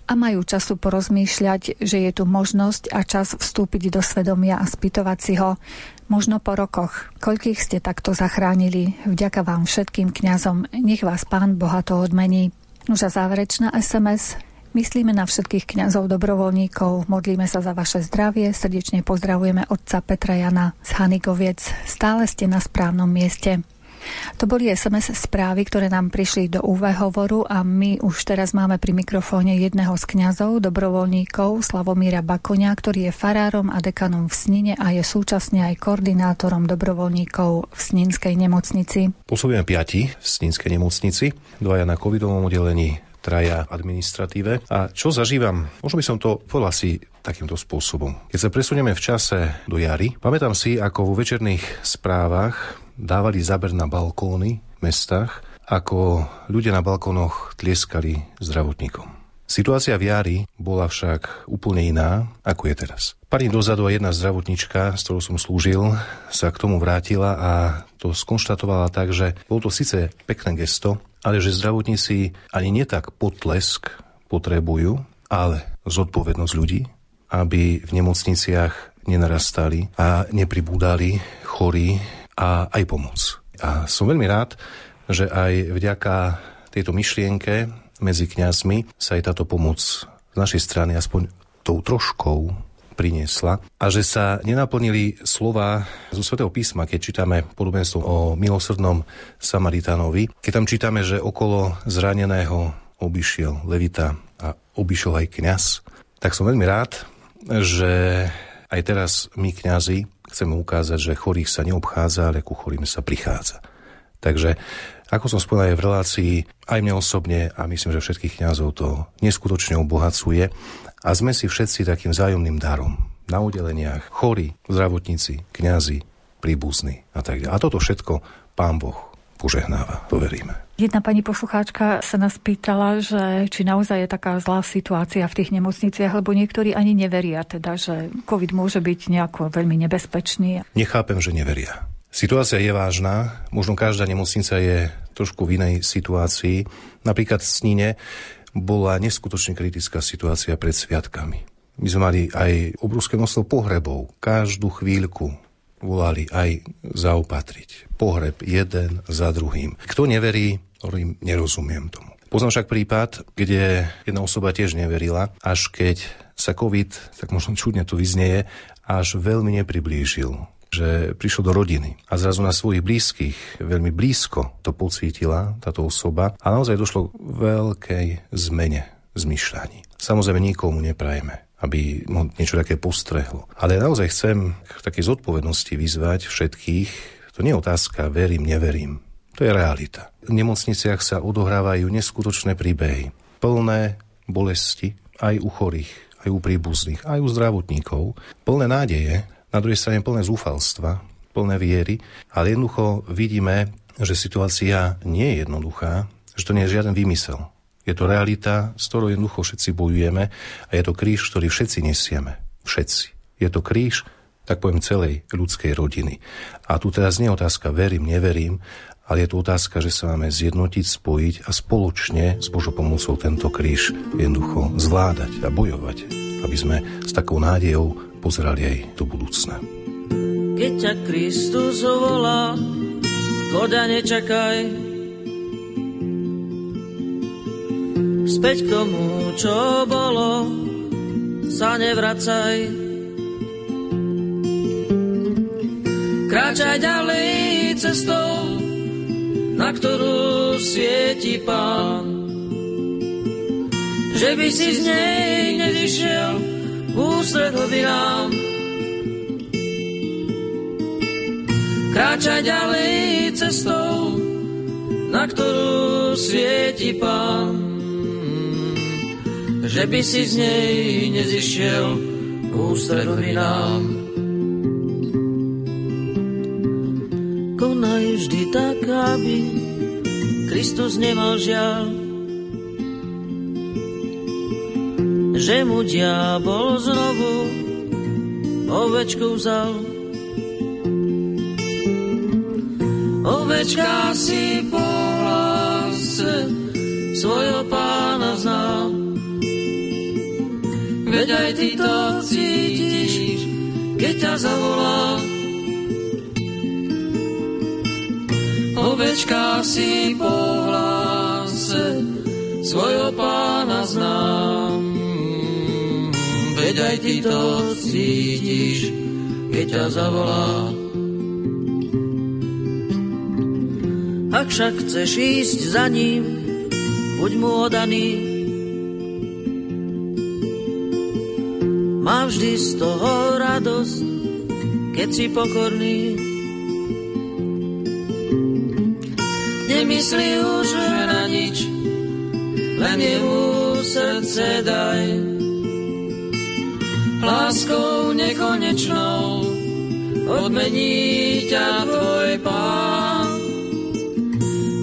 a majú času porozmýšľať, že je tu možnosť a čas vstúpiť do svedomia a spýtovať si ho. Možno po rokoch. Koľkých ste takto zachránili? Vďaka vám všetkým kňazom. Nech vás Pán bohato odmení. Už a záverečná es em es. Myslíme na všetkých kňazov dobrovoľníkov. Modlíme sa za vaše zdravie. Srdečne pozdravujeme otca Petra Jana z Hanigoviec. Stále ste na správnom mieste. To boli es em es správy, ktoré nám prišli do ú vé Hovoru a my už teraz máme pri mikrofóne jedného z kňazov, dobrovoľníkov, Slavomíra Bakoňa, ktorý je farárom a dekanom v Snine a je súčasne aj koordinátorom dobrovoľníkov v Sninskej nemocnici. Pôsobíme piati v Sninskej nemocnici, dvaja na covidovom oddelení, traja administratíve. A čo zažívam? Možno by som to povedal si takýmto spôsobom. Keď sa presunieme v čase do jary, pamätám si, ako vo večerných správach dávali záber na balkóny v mestách, ako ľudia na balkónoch tlieskali zdravotníkom. Situácia v jari bola však úplne iná, ako je teraz. Pár dní dozadu jedna zdravotnička, s ktorou som slúžil, sa k tomu vrátila a to skonštatovala tak, že bolo to síce pekné gesto, ale že zdravotníci ani netak potlesk potrebujú, ale zodpovednosť ľudí, aby v nemocniciach nenarastali a nepribúdali chorí, a aj pomoc. A som veľmi rád, že aj vďaka tejto myšlienke medzi kňazmi sa aj táto pomoc z našej strany aspoň tou troškou priniesla a že sa nenaplnili slova zo Svätého písma, keď čítame podobenstvo o milosrdnom Samaritánovi, keď tam čítame, že okolo zraneného obišiel levita a obišiel aj kňaz, tak som veľmi rád, že aj teraz my kňazi chceme ukázať, že chorých sa neobchádza, ale ku chorým sa prichádza. Takže, ako som spomínal aj v relácii, aj mne osobne, a myslím, že všetkých kňazov to neskutočne obohacuje, a sme si všetci takým vzájomným darom. Na oddeleniach chorí, zdravotníci, kňazi, príbuzní a tak ďalej. A toto všetko Pán Boh požehnáva, to veríme. Jedna pani poslucháčka sa nás pýtala, že či naozaj je taká zlá situácia v tých nemocniciach, lebo niektorí ani neveria, teda, že COVID môže byť nejako veľmi nebezpečný. Nechápem, že neveria. Situácia je vážna, možno každá nemocnica je trošku v inej situácii. Napríklad v Snine bola neskutočne kritická situácia pred sviatkami. My sme mali aj obrovské množstvo pohrebov. Každú chvíľku volali aj zaopatriť. Pohreb jeden za druhým. Kto neverí, hovorím, nerozumiem tomu. Poznám však prípad, kde jedna osoba tiež neverila, až keď sa COVID, tak možno čudne to vyznieje, až veľmi nepriblížil, že prišlo do rodiny a zrazu na svojich blízkych veľmi blízko to pocítila táto osoba a naozaj došlo k veľkej zmene zmýšľaní. Samozrejme nikomu neprajeme, aby mu niečo také postrehlo. Ale naozaj chcem k takej zodpovednosti vyzvať všetkých. To nie je otázka verím, neverím. To je realita. V nemocniciach sa odohrávajú neskutočné príbehy. Plné bolesti aj u chorých, aj u príbuzných, aj u zdravotníkov. Plné nádeje, na druhej strane plné zúfalstva, plné viery. Ale jednoducho vidíme, že situácia nie je jednoduchá, že to nie je žiaden výmysel. Je to realita, s ktorou jednoducho všetci bojujeme a je to kríž, ktorý všetci nesieme. Všetci. Je to kríž, tak poviem, celej ľudskej rodiny. A tu teraz nie je otázka verím, neverím, ale je tu otázka, že sa máme zjednotiť, spojiť a spoločne s Božou pomocou tento kríž jednoducho zvládať a bojovať, aby sme s takou nádejou pozerali aj do budúcna. Keď ťa Kristus volá, koda nečakaj, späť k tomu, čo bolo, sa nevracaj. Kráčaj ďalej cestou, na ktorú svieti Pán. Že by si z nej nezišiel v ústred hlbinám. Kráčaj ďalej cestou, na ktorú svieti Pán. Že by si z nej nezišiel v ústred hlbinám. Konaj vždy tak, aby Kristus nemal žiaľ, že mu diabol znovu ovečku vzal. Ovečka si po hlase svojho Pána zná, veď aj ty to cítiš, keď ťa zavolá. Ovečka si po hlase svojho Pána znám, veď aj ty to cítiš, keď ťa zavolá. Ak však chceš ísť za ním, buď mu oddaný, má vždy z toho radosť, keď si pokorný. Nemyslí už na nič, len jemu srdce daj. Láskou nekonečnou odmení ťa tvoj Pán.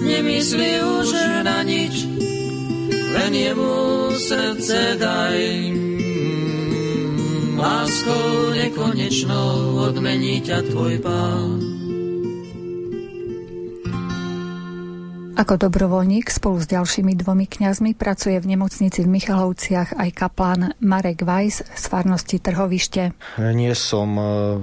Nemyslí už na nič, len jemu srdce daj. Láskou nekonečnou odmení ťa tvoj Pán. Ako dobrovoľník spolu s ďalšími dvomi kňazmi pracuje v nemocnici v Michalovciach aj kaplán Marek Vajs z farnosti Trhovište. Nie som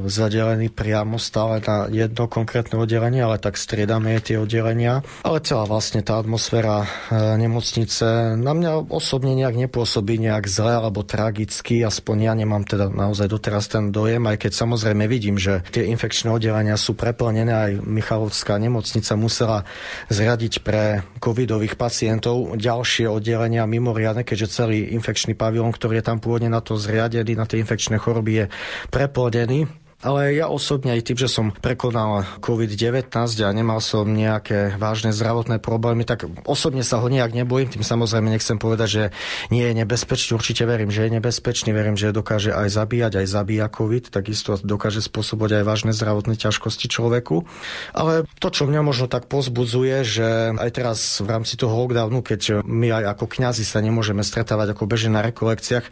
zadelený priamo stále na jedno konkrétne oddelenie, ale tak striedame tie oddelenia. Ale celá vlastne tá atmosféra nemocnice na mňa osobne nejak nepôsobí nejak zle alebo tragicky, aspoň ja nemám teda naozaj doteraz ten dojem, aj keď samozrejme vidím, že tie infekčné oddelenia sú preplnené, aj Michalovská nemocnica musela zriadiť pre covidových pacientov ďalšie oddelenia mimoriadne, keďže celý infekčný pavilón, ktorý je tam pôvodne na to zriadený, na tie infekčné choroby, je preplnený. Ale ja osobne aj tým, že som prekonal covid devätnásť a nemal som nejaké vážne zdravotné problémy, tak osobne sa ho nejak nebojím. Tým samozrejme nechcem povedať, že nie je nebezpečný. Určite verím, že je nebezpečný. Verím, že dokáže aj zabíjať, aj zabíja covid. Takisto dokáže spôsobovať aj vážne zdravotné ťažkosti človeku. Ale to, čo mňa možno tak pozbudzuje, že aj teraz v rámci toho lockdownu, keď my aj ako kňazi sa nemôžeme stretávať ako bežne na rekolekciách,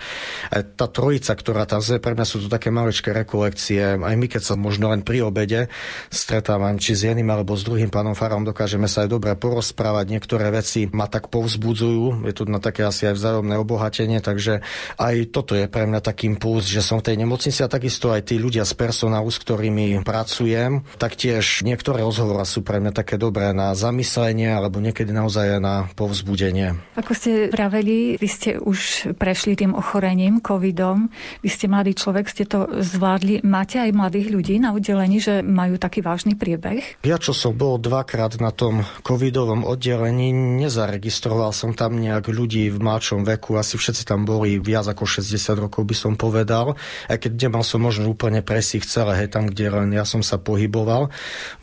tá trojica, ktorá tam je, pre mňa sú to také maličké rekolekcie. aj my, keď sa možno len pri obede stretávam či s jedným alebo s druhým pánom farárom, dokážeme sa aj dobre porozprávať. Niektoré veci ma tak povzbudzujú, je tu na také asi aj vzájomné obohatenie, takže aj toto je pre mňa taký impuls, že som v tej nemocnici a takisto aj tí ľudia z personálu, s ktorými pracujem, taktiež niektoré rozhovory sú pre mňa také dobré na zamyslenie alebo niekedy naozaj na povzbudenie. Ako ste praveli, vy ste už prešli tým ochorením covidom, vy ste mladý človek, ste to zvládli. Máte aj mladých ľudí na oddelení, že majú taký vážny priebeh? Ja, čo som bol dvakrát na tom covidovom oddelení, nezaregistroval som tam nejak ľudí v mladšom veku, asi všetci tam boli viac ako šesťdesiat rokov, by som povedal, aj keď nemal som možno úplne presík celé, hej, tam, kde len ja som sa pohyboval.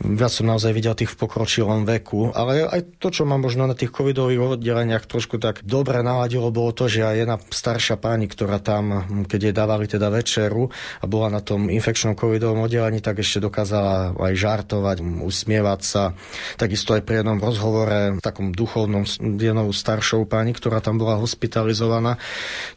Viac som naozaj videl tých v pokročilom veku, ale aj to, čo mám možno na tých covidových oddeleniach trošku tak dobre naladilo, bolo to, že aj jedna staršia pani, ktorá tam, keď jej dávali teda večeru a bola na tom infekčnom covidovom oddelení, tak ešte dokázala aj žartovať, usmievať sa. Takisto aj pri jednom rozhovore v takom duchovnom s jednou staršou pani, ktorá tam bola hospitalizovaná,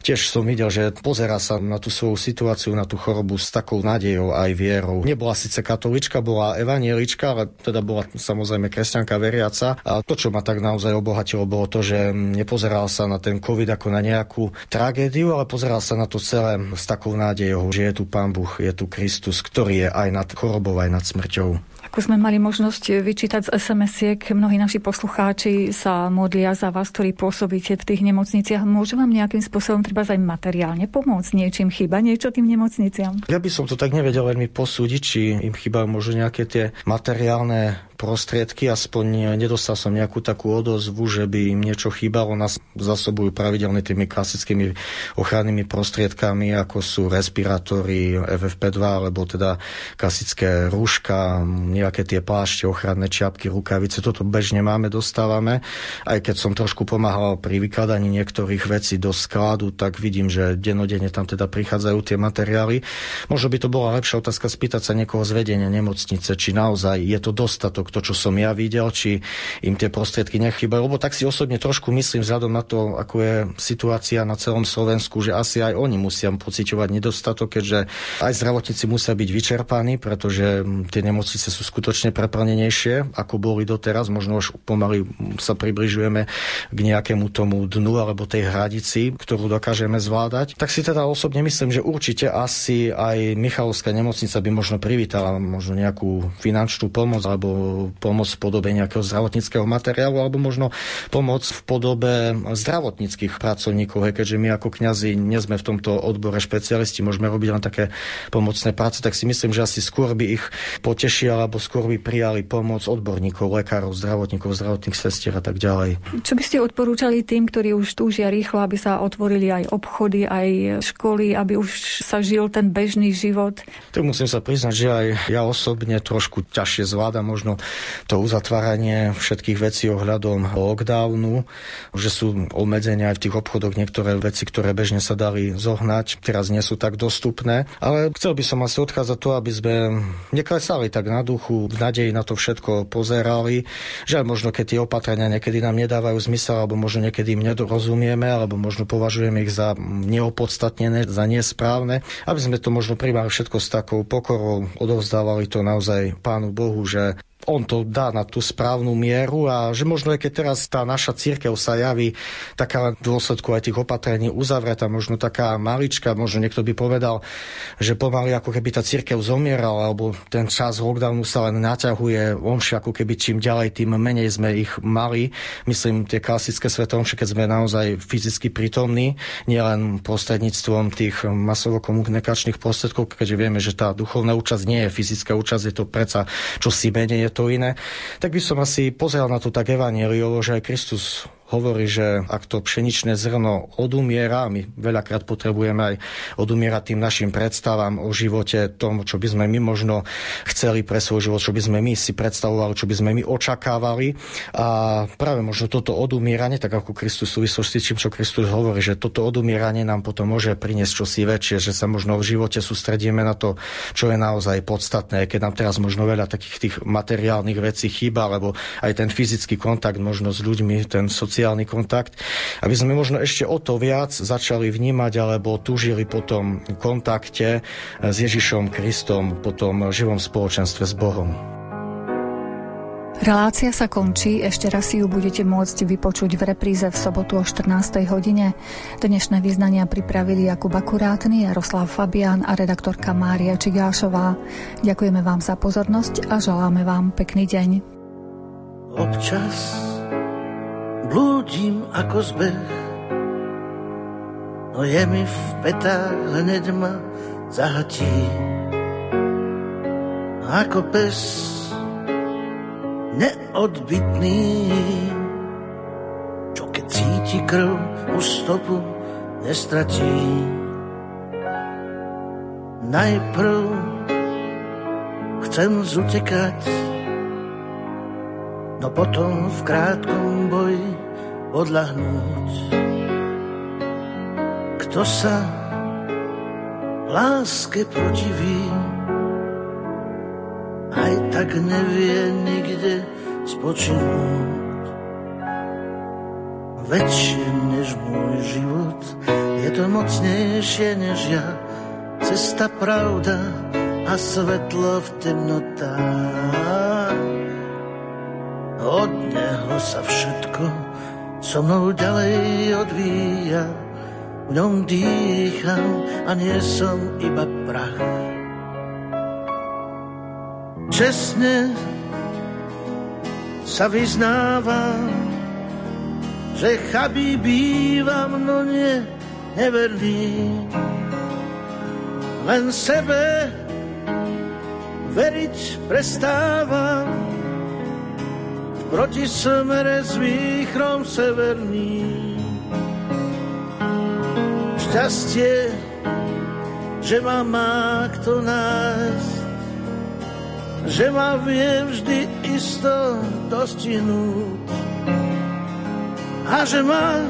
tiež som videl, že pozerá sa na tú svoju situáciu, na tú chorobu s takou nádejou aj vierou. Nebola síce katolíčka, bola evanielička, ale teda bola samozrejme kresťanka veriaca. A to, čo ma tak naozaj obohatilo, bolo to, že nepozeral sa na ten COVID ako na nejakú tragédiu, ale pozeral sa na to celé s takou nádejou, že je tu Pán Boh, je tu Kristus, ktorý je aj nad chorobou, aj nad smrťou. Ako sme mali možnosť vyčítať z es em esiek, mnohí naši poslucháči sa modlia za vás, ktorí pôsobíte v tých nemocniciach. Môže vám nejakým spôsobom treba aj materiálne pomôcť? Niečím chýba? Niečo tým nemocniciam? Ja by som to tak nevedel veľmi posúdiť, či im chýba možno nejaké tie materiálne prostriedky, aspoň nedostal som nejakú takú odozvu, že by im niečo chýbalo. Nás zasobujú pravidelne tými klasickými ochrannými prostriedkami, ako sú respirátory ef ef pé dva, alebo teda klasické rúška, nejaké tie plášte, ochranné čiapky, rukavice. Toto bežne máme, dostávame. Aj keď som trošku pomáhal pri vykladaní niektorých vecí do skladu, tak vidím, že dennodenne tam teda prichádzajú tie materiály. Možno by to bola lepšia otázka spýtať sa niekoho z vedenia nemocnice, či naozaj je to dostatok to, čo som ja videl, či im tie prostriedky nechýbajú, lebo tak si osobne trošku myslím vzhľadom na to, ako je situácia na celom Slovensku, že asi aj oni musia pociťovať nedostatok, keďže aj zdravotníci musia byť vyčerpaní, pretože tie nemocnice sú skutočne preplnenejšie, ako boli doteraz, možno už pomaly sa približujeme k nejakému tomu dnu alebo tej hradici, ktorú dokážeme zvládať. Tak si teda osobne myslím, že určite asi aj Michalovská nemocnica by možno privítala možno nejakú finančnú pomoc alebo pomoc v podobe nejakého zdravotníckeho materiálu alebo možno pomoc v podobe zdravotníckých pracovníkov. Keďže my ako kňazi nie sme v tomto odbore špecialisti, môžeme robiť len také pomocné práce, tak si myslím, že asi skôr by ich potešia alebo skôr by prijali pomoc odborníkov, lekárov, zdravotníkov, zdravotných sestier a tak ďalej. Čo by ste odporúčali tým, ktorí už túžia rýchlo, aby sa otvorili aj obchody, aj školy, aby už sa žil ten bežný život? Tak musím sa priznať, že aj ja osobne trošku ťažšie zvládam možno to uzatváranie všetkých vecí ohľadom lockdownu, že sú obmedzenia aj v tých obchodoch, niektoré veci, ktoré bežne sa dali zohnať, teraz nie sú tak dostupné, ale chcel by som asi odkázať to, aby sme neklesali tak na duchu, v nádeji na to všetko pozerali, že aj možno keď tie opatrenia niekedy nám nedávajú zmysel, alebo možno niekedy im nedorozumieme, alebo možno považujeme ich za neopodstatnené, za nesprávne, aby sme to možno primárne všetko s takou pokorou odovzdávali to naozaj Pánu Bohu, že on to dá na tú správnu mieru a že možno aj keď teraz tá naša cirkev sa javí taká v dôsledku aj tých opatrení uzavretá, možno taká malička, možno niekto by povedal, že pomaly ako keby tá cirkev zomierala, alebo ten čas lockdownu sa len naťahuje, omši ako keby čím ďalej, tým menej sme ich mali. Myslím, tie klasické sväté omše, keď sme naozaj fyzicky prítomní, nielen prostredníctvom tých masovo-komunikačných prostriedkov, keďže vieme, že tá duchovná účasť nie je fyzická účasť, je to predsa čosi menej, to iné, tak by som asi pozeral na to tak evanjeliovo, že aj Kristus hovorí, že ak to pšeničné zrno odumiera, my veľakrát potrebujeme aj odumierať tým našim predstavám o živote, tomu, čo by sme my možno chceli pre svoj život, čo by sme my si predstavovali, čo by sme my očakávali. A práve možno toto odumieranie, tak ako Kristus súvislo s tým, čo Kristus hovorí, že toto odumieranie nám potom môže priniesť čosi väčšie, že sa možno v živote sústredíme na to, čo je naozaj podstatné, keď nám teraz možno veľa takých tých materiálnych vecí chýba, alebo aj ten fyzický kontakt možno s ľuďmi, ten sociálny sociálny kontakt, aby sme možno ešte o to viac začali vnímať alebo túžili po tom kontakte s Ježišom Kristom, po tom živom spoločenstve s Bohom. Relácia sa končí, ešte raz si ju budete môcť vypočuť v repríze v sobotu o štrnástej hodine. Dnešné vyznania pripravili Jakub Akurátny, Jaroslav Fabián a redaktorka Mária Čigášová. Ďakujeme vám za pozornosť a želáme vám pekný deň. Občas blúdim ako zbeh, no je mi v petách hned ma zahatí. Ako pes neodbitný, čo keď cíti krv, už stopu nestratí. Najprv chcem zutekať, no potom v krátkom boji odľahnúť. Kto sa láske protiví, aj tak nevie nikde spočinúť. Väčšie než môj život je to mocnejšie než ja, cesta, pravda a svetlo v temnotách. Od neho sa všetko so mnou ďalej odvíja, v ňom dýcham a nie som iba prach. Čestne sa vyznávam, že chabý bývam, no nie neverný. Len sebe veriť prestávam, v protismere s výchrom severným. Šťastie, že ma má kto nás, že ma vie vždy isto dostihnúť a že ma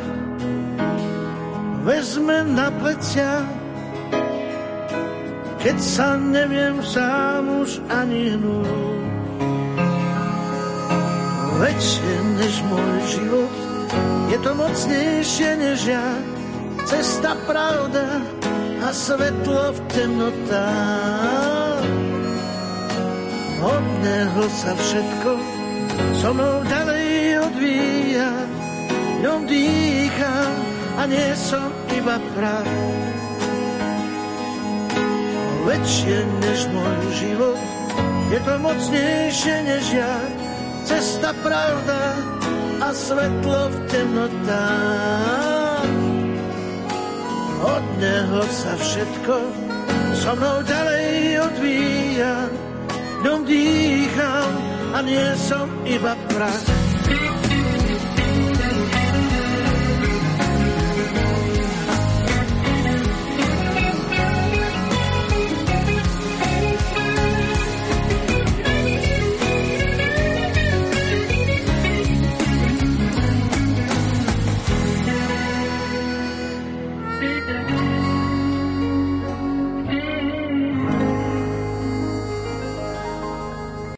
vezme na plecia, keď sa neviem sám už ani hnúť. Väčšie než môj život je to mocnejšie než ja, cesta, pravda a svetlo v temnotách. Od neho sa všetko so mnou ďalej odvíja, v ňom dýcham a nie som iba prach. Väčšie než môj život je to mocnejšie než ja, cesta, pravda a svetlo v temnotách. Od neho sa všetko so mnou ďalej odvíja, v ňom dýcham a nie som iba prach.